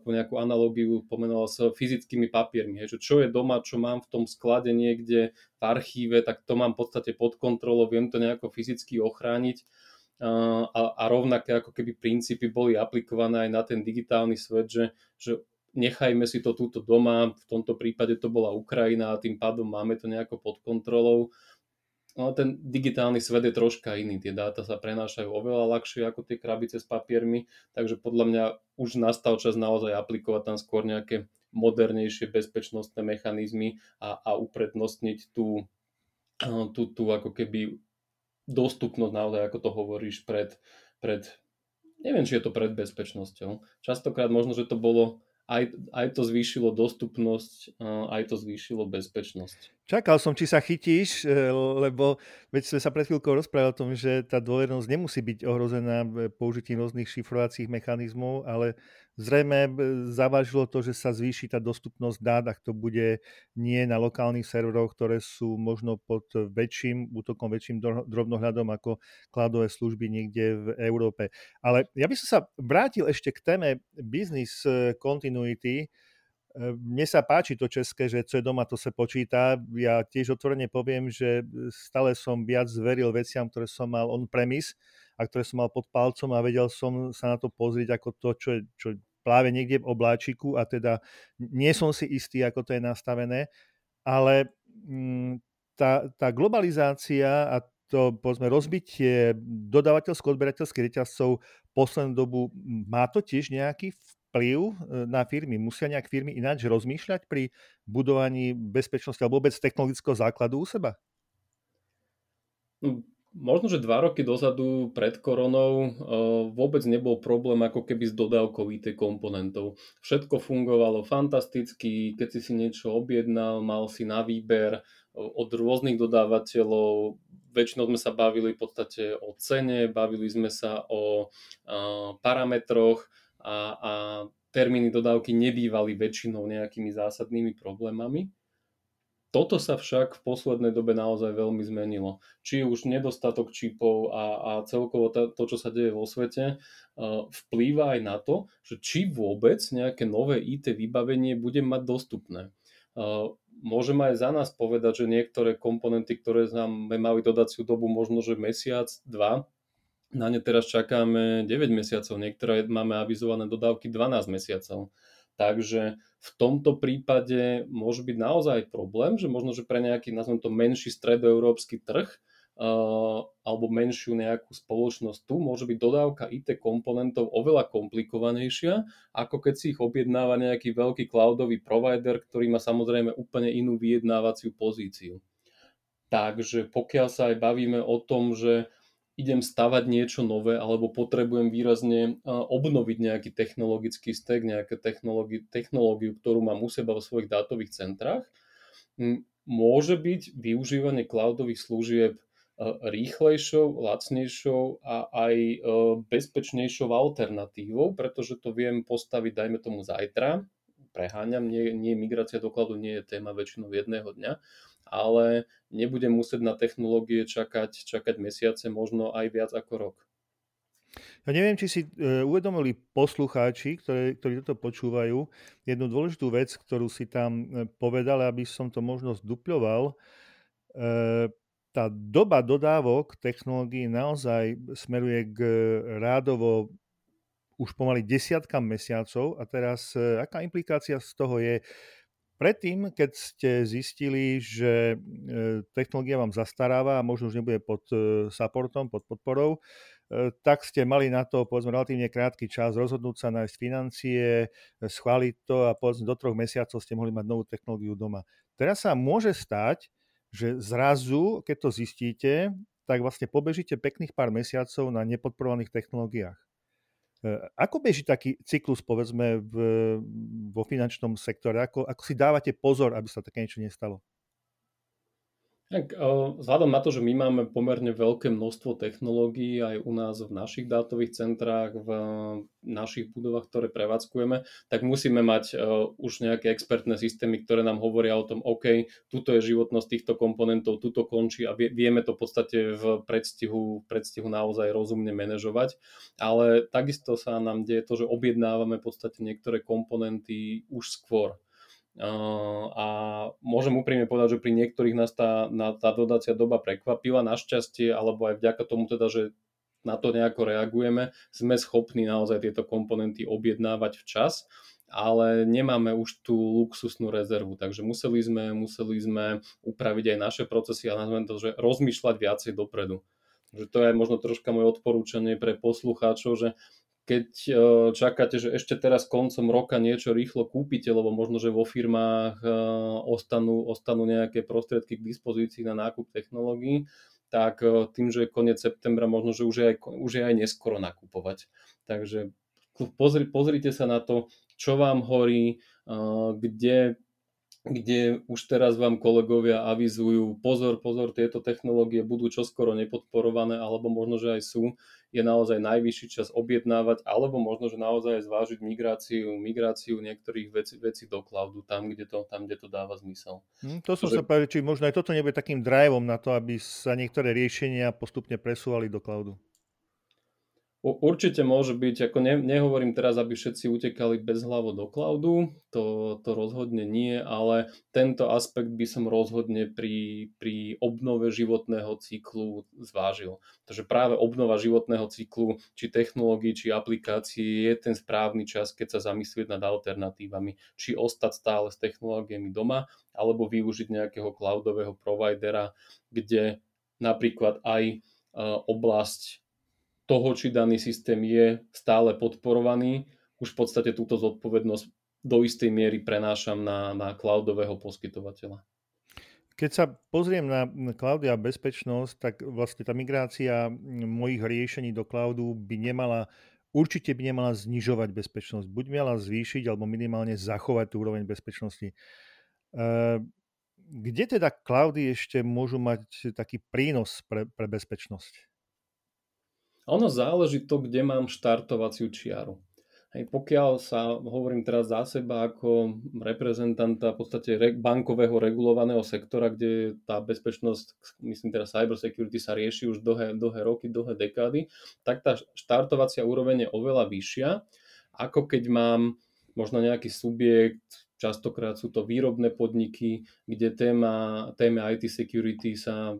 ako nejakú analogiu pomenoval s fyzickými papiermi. Hej, čo je doma, čo mám v tom sklade niekde v archíve, tak to mám v podstate pod kontrolou, viem to nejako fyzicky ochrániť. A rovnaké ako keby princípy boli aplikované aj na ten digitálny svet, že nechajme si to túto doma, v tomto prípade to bola Ukrajina a tým pádom máme to nejako pod kontrolou. No, ten digitálny svet je troška iný, tie dáta sa prenášajú oveľa ľahšie ako tie krabice s papiermi, takže podľa mňa už nastal čas naozaj aplikovať tam skôr nejaké modernejšie bezpečnostné mechanizmy a uprednostniť tú ako keby dostupnosť naozaj, ako to hovoríš, pred neviem, či je to pred bezpečnosťou. Častokrát možno, že to bolo aj to zvýšilo dostupnosť, aj to zvýšilo bezpečnosť. Čakal som, či sa chytíš, lebo veď sme sa pred chvíľkou rozprávali o tom, že tá dôvernosť nemusí byť ohrozená použitím rôznych šifrovacích mechanizmov, ale zrejme zavážilo to, že sa zvýši tá dostupnosť dát, ak to bude nie na lokálnych serveroch, ktoré sú možno pod väčším útokom, väčším drobnohľadom ako cloudové služby niekde v Európe. Ale ja by som sa vrátil ešte k téme business continuity. Mne sa páči to české, že čo je doma, to sa počíta. Ja tiež otvorene poviem, že stále som viac zveril veciam, ktoré som mal on-premise a ktoré som mal pod palcom a vedel som sa na to pozrieť ako to, čo pláve niekde v obláčiku a teda nie som si istý, ako to je nastavené. Ale tá globalizácia a to povedzme rozbitie dodávateľsko-odberateľských reťazcov poslednú dobu má to tiež nejaký vplyv na firmy? Musia nejak firmy ináč rozmýšľať pri budovaní bezpečnosti alebo vôbec technologického základu u seba? Možno, že 2 roky dozadu pred koronou vôbec nebol problém ako keby s dodávkou IT komponentov. Všetko fungovalo fantasticky, keď si niečo objednal, mal si na výber od rôznych dodávateľov. Väčšinou sme sa bavili v podstate o cene, bavili sme sa o parametroch, a termíny dodávky nebývali väčšinou nejakými zásadnými problémami. Toto sa však v poslednej dobe naozaj veľmi zmenilo. Či už nedostatok čipov a celkovo to, čo sa deje vo svete, vplýva aj na to, že či vôbec nejaké nové IT vybavenie bude mať dostupné. Môžeme aj za nás povedať, že niektoré komponenty, ktoré nám mali dodaciu dobu možno že mesiac, 2, na ne teraz čakáme 9 mesiacov, niektoré máme avizované dodávky 12 mesiacov. Takže v tomto prípade môže byť naozaj problém, že možno, že pre nejaký, nazvem to, menší stredoeurópsky trh alebo menšiu nejakú spoločnosť tu môže byť dodávka IT komponentov oveľa komplikovanejšia, ako keď si ich objednáva nejaký veľký cloudový provider, ktorý má samozrejme úplne inú vyjednávaciu pozíciu. Takže pokiaľ sa aj bavíme o tom, že idem stavať niečo nové alebo potrebujem výrazne obnoviť nejaký technologický stack, nejakú technológiu, ktorú mám u seba vo svojich dátových centrách, môže byť využívanie cloudových služieb rýchlejšou, lacnejšou a aj bezpečnejšou alternatívou, pretože to viem postaviť, dajme tomu, zajtra. Preháňam, nie migrácia do cloudu nie je téma väčšinou jedného dňa, ale nebudem musieť na technológie čakať mesiace, možno aj viac ako rok. Ja neviem, či si uvedomili poslucháči, ktorí toto počúvajú, jednu dôležitú vec, ktorú si tam povedal, aby som to možno zdupľoval. Tá doba dodávok technológií naozaj smeruje k rádovo už pomaly desiatkam mesiacov. A teraz, aká implikácia z toho je? Predtým, keď ste zistili, že technológia vám zastaráva a možno už nebude pod supportom, pod podporou, tak ste mali na to, povedzme, relatívne krátky čas rozhodnúť sa, nájsť financie, schváliť to a povedzme, do 3 mesiacov ste mohli mať novú technológiu doma. Teraz sa môže stať, že zrazu, keď to zistíte, tak vlastne pobežíte pekných pár mesiacov na nepodporovaných technológiách. Ako beží taký cyklus, povedzme, vo finančnom sektore? Ako si dávate pozor, aby sa také niečo nestalo? Tak, vzhľadom na to, že my máme pomerne veľké množstvo technológií aj u nás v našich dátových centrách, v našich budovách, ktoré prevádzkujeme, tak musíme mať už nejaké expertné systémy, ktoré nám hovoria o tom, OK, tuto je životnosť týchto komponentov, tuto končí a vieme to v podstate v predstihu naozaj rozumne manažovať. Ale takisto sa nám deje to, že objednávame v podstate niektoré komponenty už skôr. A môžem úprimne povedať, že pri niektorých nás tá dodacia doba prekvapila, našťastie, alebo aj vďaka tomu teda, že na to nejako reagujeme, sme schopní naozaj tieto komponenty objednávať včas, ale nemáme už tú luxusnú rezervu, takže museli sme upraviť aj naše procesy a nazvem to, že rozmýšľať viacej dopredu. Takže to je možno troška moje odporúčanie pre poslucháčov, že keď čakáte, že ešte teraz koncom roka niečo rýchlo kúpite, lebo možno, že vo firmách ostanú nejaké prostriedky k dispozícii na nákup technológií, tak tým, že je koniec septembra, možno, že už je aj neskoro nakupovať. Takže pozrite sa na to, čo vám horí, kde už teraz vám kolegovia avizujú, pozor, tieto technológie budú čoskoro nepodporované, alebo možno, že aj sú, je naozaj najvyšší čas objednávať, alebo možno, že naozaj zvážiť migráciu niektorých vecí do cloudu, tam, kde to dáva zmysel. To som sa pýtal, či možno aj toto nebude takým driveom na to, aby sa niektoré riešenia postupne presúvali do cloudu. Určite môže byť, ako nehovorím teraz, aby všetci utekali bezhlavo do cloudu, to rozhodne nie, ale tento aspekt by som rozhodne pri obnove životného cyklu zvážil. Takže práve obnova životného cyklu, či technológií, či aplikácií je ten správny čas, keď sa zamyslieť nad alternatívami, či ostať stále s technológiami doma, alebo využiť nejakého cloudového providera, kde napríklad aj oblasť toho, či daný systém je stále podporovaný, už v podstate túto zodpovednosť do istej miery prenášam na cloudového poskytovateľa. Keď sa pozriem na cloudy a bezpečnosť, tak vlastne tá migrácia mojich riešení do cloudu určite by nemala znižovať bezpečnosť. Buď mala zvýšiť, alebo minimálne zachovať tú úroveň bezpečnosti. Kde teda cloudy ešte môžu mať taký prínos pre bezpečnosť? Ono záleží to, kde mám štartovaciu čiaru. Hej, pokiaľ sa, hovorím teraz za seba ako reprezentanta v podstate bankového regulovaného sektora, kde tá bezpečnosť, myslím teraz cyber security, sa rieši už dlhé roky, dlhé dekády, tak tá štartovacia úroveň je oveľa vyššia, ako keď mám možno nejaký subjekt, častokrát sú to výrobné podniky, kde téma IT security sa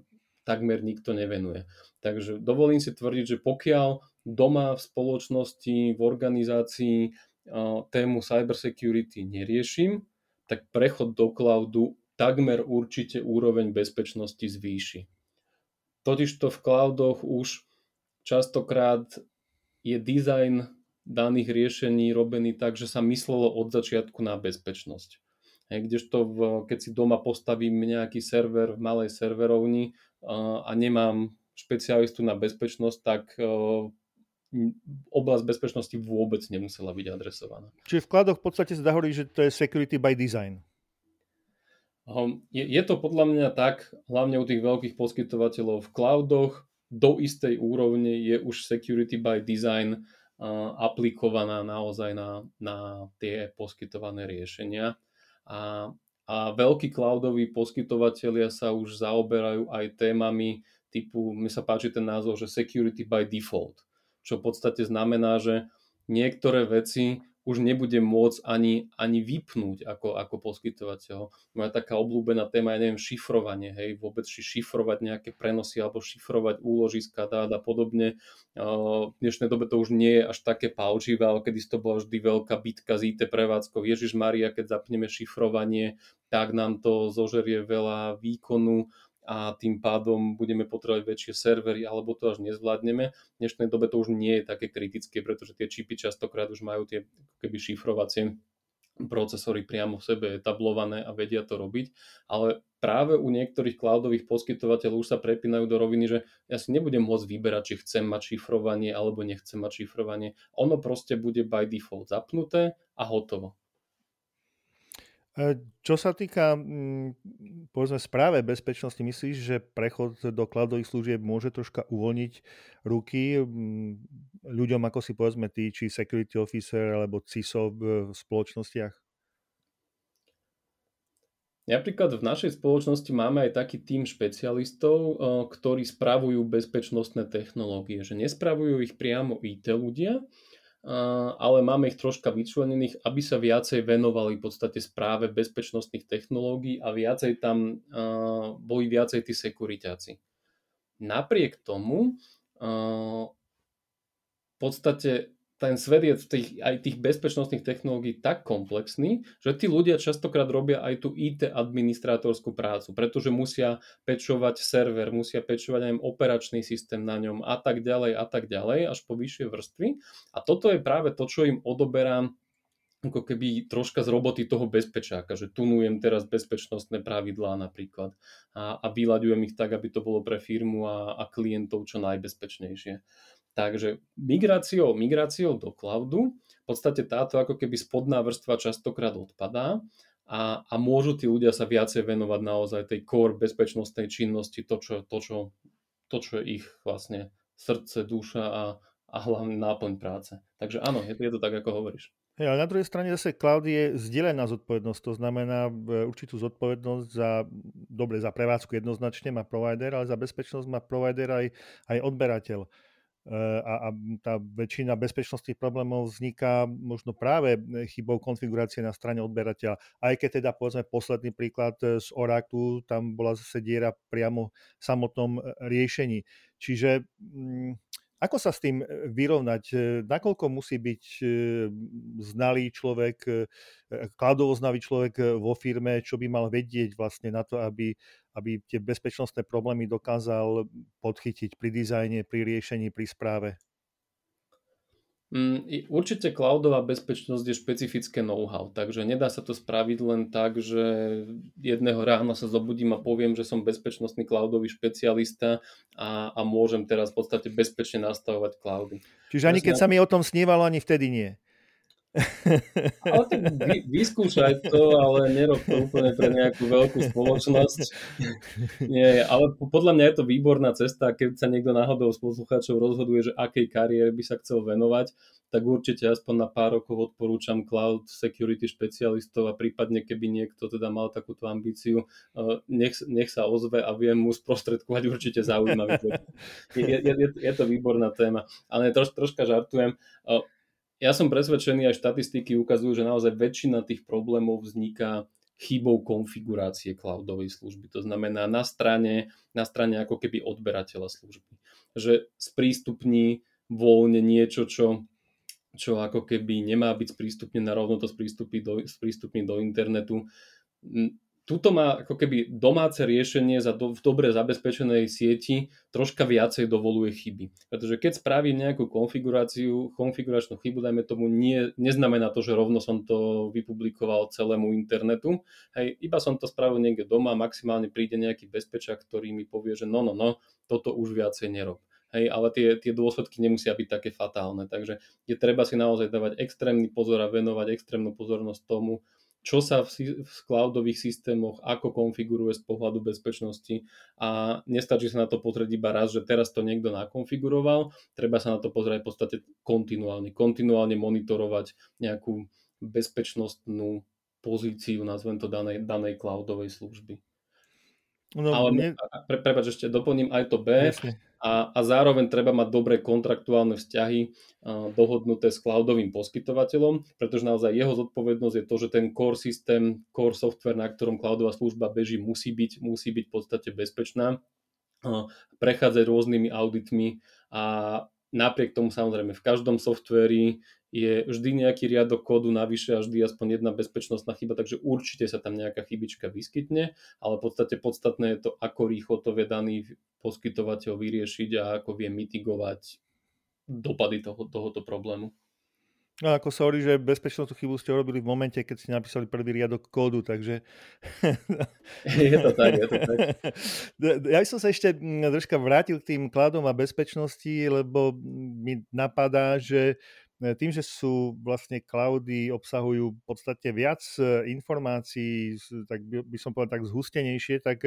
takmer nikto nevenuje. Takže dovolím si tvrdiť, že pokiaľ doma v spoločnosti, v organizácii tému cybersecurity neriešim, tak prechod do cloudu takmer určite úroveň bezpečnosti zvýši. Totižto v cloudoch už častokrát je dizajn daných riešení robený tak, že sa myslelo od začiatku na bezpečnosť. Kdežto keď si doma postavím nejaký server v malej serverovni a nemám špecialistu na bezpečnosť, tak oblasť bezpečnosti vôbec nemusela byť adresovaná. Čiže v cloudoch v podstate sa dá hovoriť, že to je security by design. Je to podľa mňa tak, hlavne u tých veľkých poskytovateľov v cloudoch, do istej úrovne je už security by design aplikovaná naozaj na tie poskytované riešenia. A veľkí cloudoví poskytovatelia sa už zaoberajú aj témami typu, mi sa páči ten názov, že security by default, čo v podstate znamená, že niektoré veci už nebudem môcť ani vypnúť ako poskytovateľ. Moja taká obľúbená téma, ja neviem, šifrovanie, hej, vôbec šifrovať nejaké prenosy alebo šifrovať úložiska dát a podobne. V dnešnej dobe to už nie je až také palčivé, ale kedysi to bola vždy veľká bitka z IT prevádzkou. Ježišmaria, keď zapneme šifrovanie, tak nám to zožerie veľa výkonu a tým pádom budeme potrebovať väčšie servery, alebo to až nezvládneme. V dnešnej dobe to už nie je také kritické, pretože tie čipy častokrát už majú tie šifrovacie procesory priamo v sebe etablované a vedia to robiť. Ale práve u niektorých cloudových poskytovateľov už sa prepínajú do roviny, že ja si nebudem môcť vyberať, či chcem mať šifrovanie alebo nechcem mať šifrovanie. Ono proste bude by default zapnuté a hotovo. Čo sa týka, povedzme, správe bezpečnosti, myslíš, že prechod do cloudových služieb môže troška uvoľniť ruky ľuďom, ako si povedzme ty, či security officer alebo CISO v spoločnostiach? Napríklad v našej spoločnosti máme aj taký tím špecialistov, ktorí spravujú bezpečnostné technológie, že nespravujú ich priamo IT ľudia, ale máme ich troška vyčlenených, aby sa viacej venovali v podstate správe bezpečnostných technológií a viacej tam boli viacej tí sekuritáci. Napriek tomu v podstate ten svet je aj tých bezpečnostných technológií tak komplexný, že tí ľudia častokrát robia aj tú IT administrátorskú prácu, pretože musia pečovať server, musia pečovať aj operačný systém na ňom a tak ďalej, až po vyššie vrstvy. A toto je práve to, čo im odoberám ako keby troška z roboty toho bezpečáka, že tunujem teraz bezpečnostné pravidlá napríklad a vyľaďujem ich tak, aby to bolo pre firmu a klientov čo najbezpečnejšie. Takže migráciou do cloudu podstate táto ako keby spodná vrstva častokrát odpadá a môžu tí ľudia sa viacej venovať naozaj tej core bezpečnostnej činnosti, to, čo je ich vlastne srdce, duša a hlavne náplň práce. Takže áno, je to tak, ako hovoríš. Hej, ale na druhej strane zase cloud je zdieľaná zodpovednosť, to znamená určitú zodpovednosť za prevádzku jednoznačne má provider, ale za bezpečnosť má provider aj odberateľ. A tá väčšina bezpečnostných problémov vzniká možno práve chybou konfigurácie na strane odberateľa. Aj keď teda povedzme posledný príklad z Oracle, tam bola zase diera priamo v samotnom riešení. Čiže ako sa s tým vyrovnať? Nakoľko musí byť znalý človek, cloudovo znalý človek vo firme, čo by mal vedieť vlastne na to, aby tie bezpečnostné problémy dokázal podchytiť pri dizajne, pri riešení, pri správe? Určite cloudová bezpečnosť je špecifické know-how, takže nedá sa to spraviť len tak, že jedného rána sa zobudím a poviem, že som bezpečnostný cloudový špecialista a môžem teraz v podstate bezpečne nastavovať cloudy. Čiže ani keď sa mi o tom snívalo, ani vtedy nie. Ale tak vyskúšaj to, ale nerob to úplne pre nejakú veľkú spoločnosť. Nie, ale podľa mňa je to výborná cesta, keď sa niekto náhodou z poslucháčov rozhoduje, že akej kariére by sa chcel venovať, tak určite aspoň na pár rokov odporúčam cloud security špecialistov a prípadne keby niekto teda mal takúto ambíciu, nech sa ozve a viem mu sprostredkovať určite zaujímavý. Je to výborná téma, ale troška žartujem. Ja som presvedčený, aj štatistiky ukazujú, že naozaj väčšina tých problémov vzniká chybou konfigurácie cloudovej služby. To znamená na strane ako keby odberateľa služby. Že sprístupní voľne niečo, čo ako keby nemá byť sprístupnené, rovno to sprístupní do internetu. Tuto má ako keby domáce riešenie v dobre zabezpečenej sieti troška viacej dovoluje chyby. Pretože keď spravím nejakú konfiguračnú chybu, dajme tomu, neznamená to, že rovno som to vypublikoval celému internetu. Hej, iba som to spravil niekde doma, maximálne príde nejaký bezpečák, ktorý mi povie, že no, toto už viacej nerob. Hej, ale tie dôsledky nemusia byť také fatálne. Takže je treba si naozaj dávať extrémny pozor a venovať extrémnu pozornosť tomu, čo sa v cloudových systémoch ako konfiguruje z pohľadu bezpečnosti a nestačí sa na to pozrieť iba raz, že teraz to niekto nakonfiguroval, treba sa na to pozrieť v podstate kontinuálne monitorovať nejakú bezpečnostnú pozíciu, nazvem to danej cloudovej služby. No, ale prepáč, ešte doplním aj to B a zároveň treba mať dobré kontraktuálne vzťahy dohodnuté s cloudovým poskytovateľom, pretože naozaj jeho zodpovednosť je to, že ten core systém, core software, na ktorom cloudová služba beží, musí byť v podstate bezpečná, prechádzať rôznymi auditmi a napriek tomu samozrejme v každom softvéri je vždy nejaký riadok kódu navyše a vždy aspoň jedna bezpečnostná chyba, takže určite sa tam nejaká chybička vyskytne, ale v podstate podstatné je to, ako rýchlo to vie daný poskytovateľ vyriešiť a ako vie mitigovať dopady tohoto problému. No ako sa hovorí, že bezpečnostnú chybu ste urobili v momente, keď ste napísali prvý riadok kódu, takže... Je to tak. Ja by som sa ešte troška vrátil k tým cloudom a bezpečnosti, lebo mi napadá, že tým, že sú vlastne cloudy, obsahujú v podstate viac informácií, tak by som povedal tak zhustenejšie, tak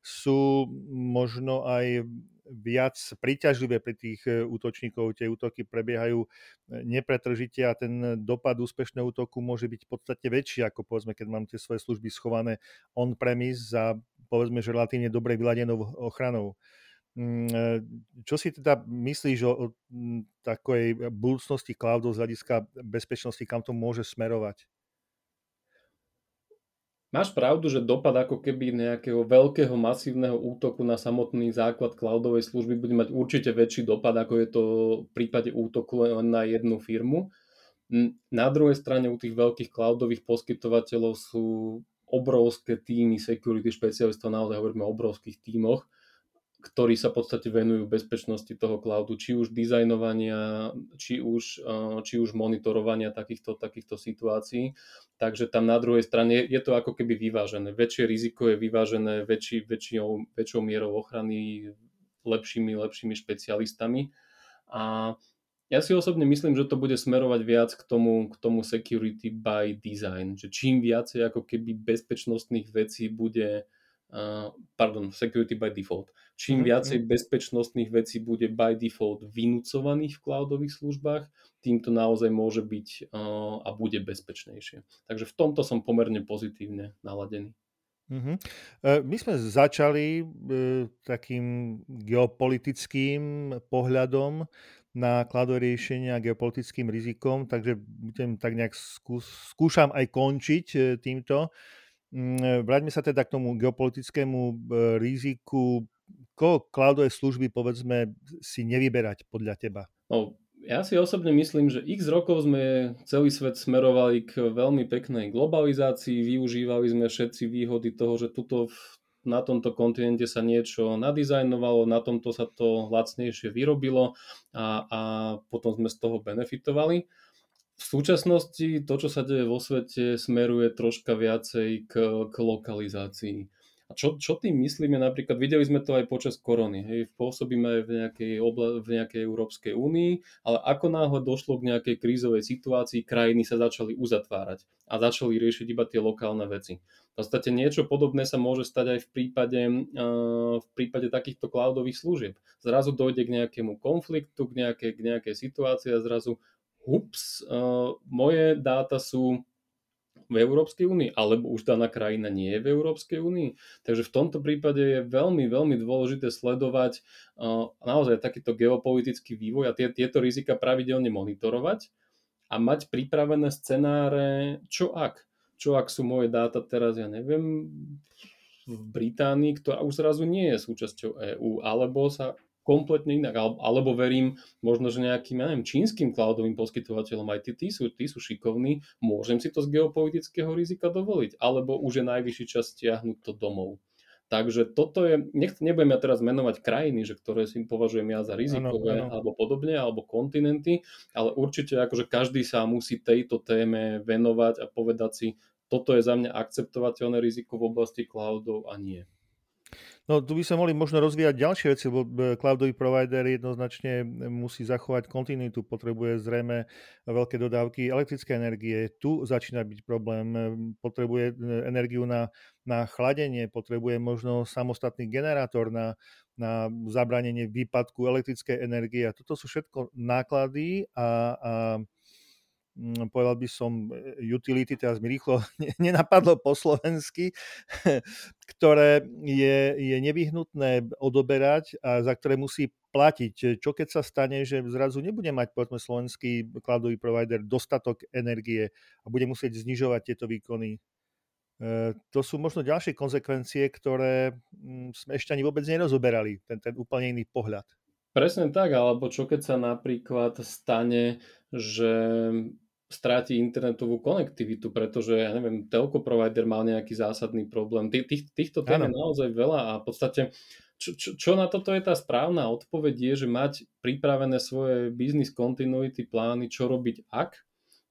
sú možno aj viac príťažlivé pre tých útočníkov. Tie útoky prebiehajú nepretržite a ten dopad úspešného útoku môže byť v podstate väčší, ako povedzme, keď mám tie svoje služby schované on-premise za povedzme, že relatívne dobre vyladenou ochranou. Čo si teda myslíš o takej budúcnosti cloudov z hľadiska bezpečnosti, kam to môže smerovať? Máš pravdu, že dopad ako keby nejakého veľkého masívneho útoku na samotný základ cloudovej služby bude mať určite väčší dopad, ako je to v prípade útoku len na jednu firmu. Na druhej strane u tých veľkých cloudových poskytovateľov sú obrovské tímy security špecialistov, naozaj hovoríme o obrovských tímoch, ktorí sa v podstate venujú bezpečnosti toho cloudu, či už dizajnovania, či už monitorovania takýchto situácií. Takže tam na druhej strane je to ako keby vyvážené. Väčšie riziko je vyvážené väčšou mierou ochrany, lepšími špecialistami. A Ja si osobne myslím, že to bude smerovať viac k tomu security by design. Že čím viacej ako keby bezpečnostných vecí bude, security by default. Čím viacej bezpečnostných vecí bude by default vynucovaných v cloudových službách, tým to naozaj môže byť a bude bezpečnejšie. Takže v tomto som pomerne pozitívne naladený. My sme začali takým geopolitickým pohľadom na cloudové riešenia geopolitickým rizikom, takže tak nejak skúšam aj končiť týmto. Vráťme sa teda k tomu geopolitickému riziku. Koho cloudové služby, povedzme, si nevyberať podľa teba? No, ja si osobne myslím, že x rokov sme celý svet smerovali k veľmi peknej globalizácii, využívali sme všetci výhody toho, že tuto na tomto kontinente sa niečo nadizajnovalo, na tomto sa to lacnejšie vyrobilo a potom sme z toho benefitovali. V súčasnosti to, čo sa deje vo svete, smeruje troška viacej k lokalizácii. A čo tým myslíme? Napríklad videli sme to aj počas korony. Hej, pôsobíme aj v nejakej Európskej únii, ale ako náhle došlo k nejakej krízovej situácii, krajiny sa začali uzatvárať a začali riešiť iba tie lokálne veci. V podstate niečo podobné sa môže stať aj v prípade takýchto cloudových služieb. Zrazu dojde k nejakému konfliktu, k nejakej situácii a zrazu moje dáta sú v Európskej únii, alebo už daná krajina nie je v Európskej únii. Takže v tomto prípade je veľmi, veľmi dôležité sledovať naozaj takýto geopolitický vývoj a tieto rizika pravidelne monitorovať a mať pripravené scenáre, čo ak sú moje dáta teraz, ja neviem, v Británii, ktorá už zrazu nie je súčasťou EÚ, alebo sa kompletne inak, alebo verím možno, že nejakým, čínskym cloudovým poskytovateľom, aj tí sú šikovní, môžem si to z geopolitického rizika dovoliť, alebo už je najvyšší čas stiahnuť to domov. Takže toto je, nebudem ja teraz menovať krajiny, že ktoré si považujem ja za rizikové, ano. Alebo podobne, alebo kontinenty, ale určite akože každý sa musí tejto téme venovať a povedať si, toto je za mňa akceptovateľné riziko v oblasti cloudov a nie. No tu by sa mohli možno rozvíjať ďalšie veci, lebo cloudový provider jednoznačne musí zachovať kontinuitu, potrebuje zrejme veľké dodávky elektrické energie. Tu začína byť problém, potrebuje energiu na chladenie, potrebuje možno samostatný generátor na zabránenie výpadku elektrickej energie. A toto sú všetko náklady a povedal by som utility, teraz mi rýchlo nenapadlo po slovensky, ktoré je nevyhnutné odoberať a za ktoré musí platiť. Čo keď sa stane, že zrazu nebude mať, povedzme, slovenský cloudový provider dostatok energie a bude musieť znižovať tieto výkony? To sú možno ďalšie konsekvencie, ktoré sme ešte ani vôbec nerozoberali, ten úplne iný pohľad. Presne tak, alebo čo keď sa napríklad stane, že stráti internetovú konektivitu, pretože, ja neviem, telco provider mal nejaký zásadný problém. Týchto tém je naozaj veľa a v podstate, čo na toto je tá správna odpoveď, je, že mať pripravené svoje business continuity plány, čo robiť ak,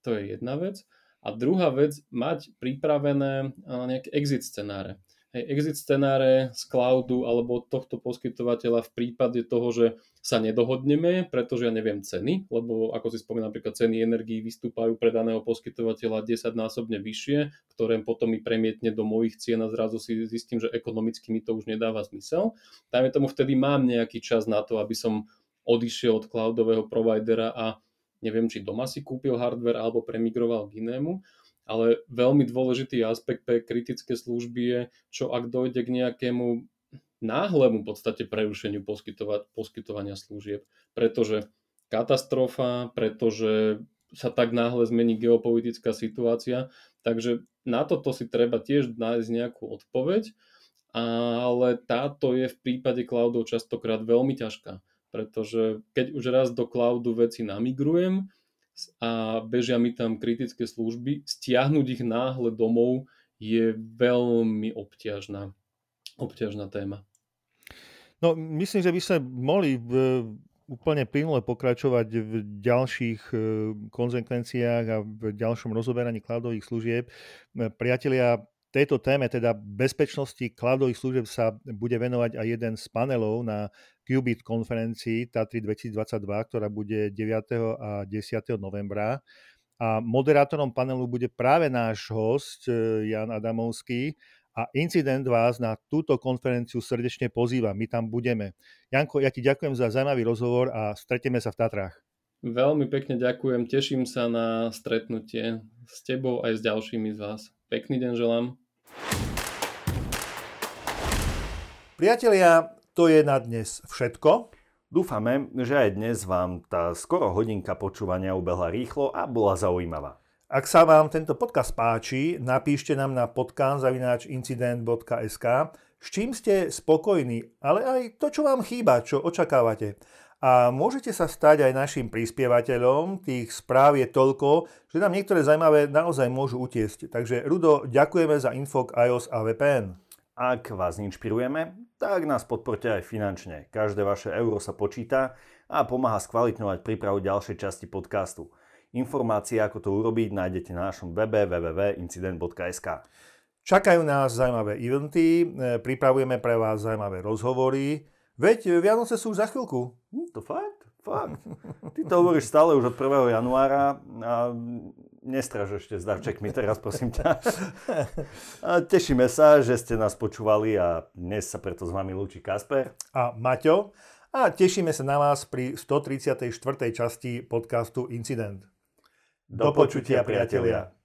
to je jedna vec. A druhá vec, mať pripravené nejaké exit scenáre. Exit scenáre z cloudu alebo od tohto poskytovateľa v prípade toho, že sa nedohodneme, pretože ja neviem ceny, lebo ako si spomínam, napríklad ceny energií vystúpajú pre daného poskytovateľa 10-násobne vyššie, ktoré potom mi premietne do mojich cien a zrazu si zistím, že ekonomicky mi to už nedáva zmysel. Dajme tomu, vtedy mám nejaký čas na to, aby som odišiel od cloudového providera a neviem, či doma si kúpil hardware alebo premigroval k inému. Ale veľmi dôležitý aspekt pre kritické služby je, čo ak dojde k nejakému náhlemu v podstate prerušeniu poskytovania služieb. Pretože katastrofa, pretože sa tak náhle zmení geopolitická situácia. Takže na toto si treba tiež nájsť nejakú odpoveď, ale táto je v prípade cloudov častokrát veľmi ťažká. Pretože keď už raz do cloudu veci namigrujem, a bežia mi tam kritické služby, stiahnuť ich náhle domov je veľmi obťažná téma. No, myslím, že by sme mohli úplne plynule pokračovať v ďalších konzekvenciách a v ďalšom rozoberaní cloudových služieb. Priatelia, tejto téme, teda bezpečnosti cloudových služieb, sa bude venovať aj jeden z panelov na Qubit konferencii Tatry 2022, ktorá bude 9. a 10. novembra. A moderátorom panelu bude práve náš host Jan Adamovský a Incident vás na túto konferenciu srdečne pozýva. My tam budeme. Janko, ja ti ďakujem za zaujímavý rozhovor a stretneme sa v Tatrách. Veľmi pekne ďakujem. Teším sa na stretnutie s tebou aj s ďalšími z vás. Pekný deň želám. Priatelia, to je na dnes všetko. Dúfame, že aj dnes vám tá skoro hodinka počúvania ubehla rýchlo a bola zaujímavá. Ak sa vám tento podcast páči, napíšte nám na podcast@incident.sk, s čím ste spokojní, ale aj to, čo vám chýba, čo očakávate. A môžete sa stať aj našim prispievateľom. Tých správ je toľko, že nám niektoré zaujímavé naozaj môžu utiesť. Takže, Rudo, ďakujeme za info k iOS a VPN. Ak vás inšpirujeme, tak nás podporte aj finančne. Každé vaše euro sa počíta a pomáha skvalitňovať prípravu ďalšej časti podcastu. Informácie, ako to urobiť, nájdete na našom webe www.incident.sk. Čakajú nás zaujímavé eventy, pripravujeme pre vás zaujímavé rozhovory. Veď Vianoce sú za chvíľku. To fakt? Fakt. Ty to hovoríš stále už od 1. januára a nestraž ešte s darčekmi teraz, prosím ťa. A tešíme sa, že ste nás počúvali a dnes sa preto s vami lúči Kasper a Maťo a tešíme sa na vás pri 134. časti podcastu Incident. Do počutia, priatelia.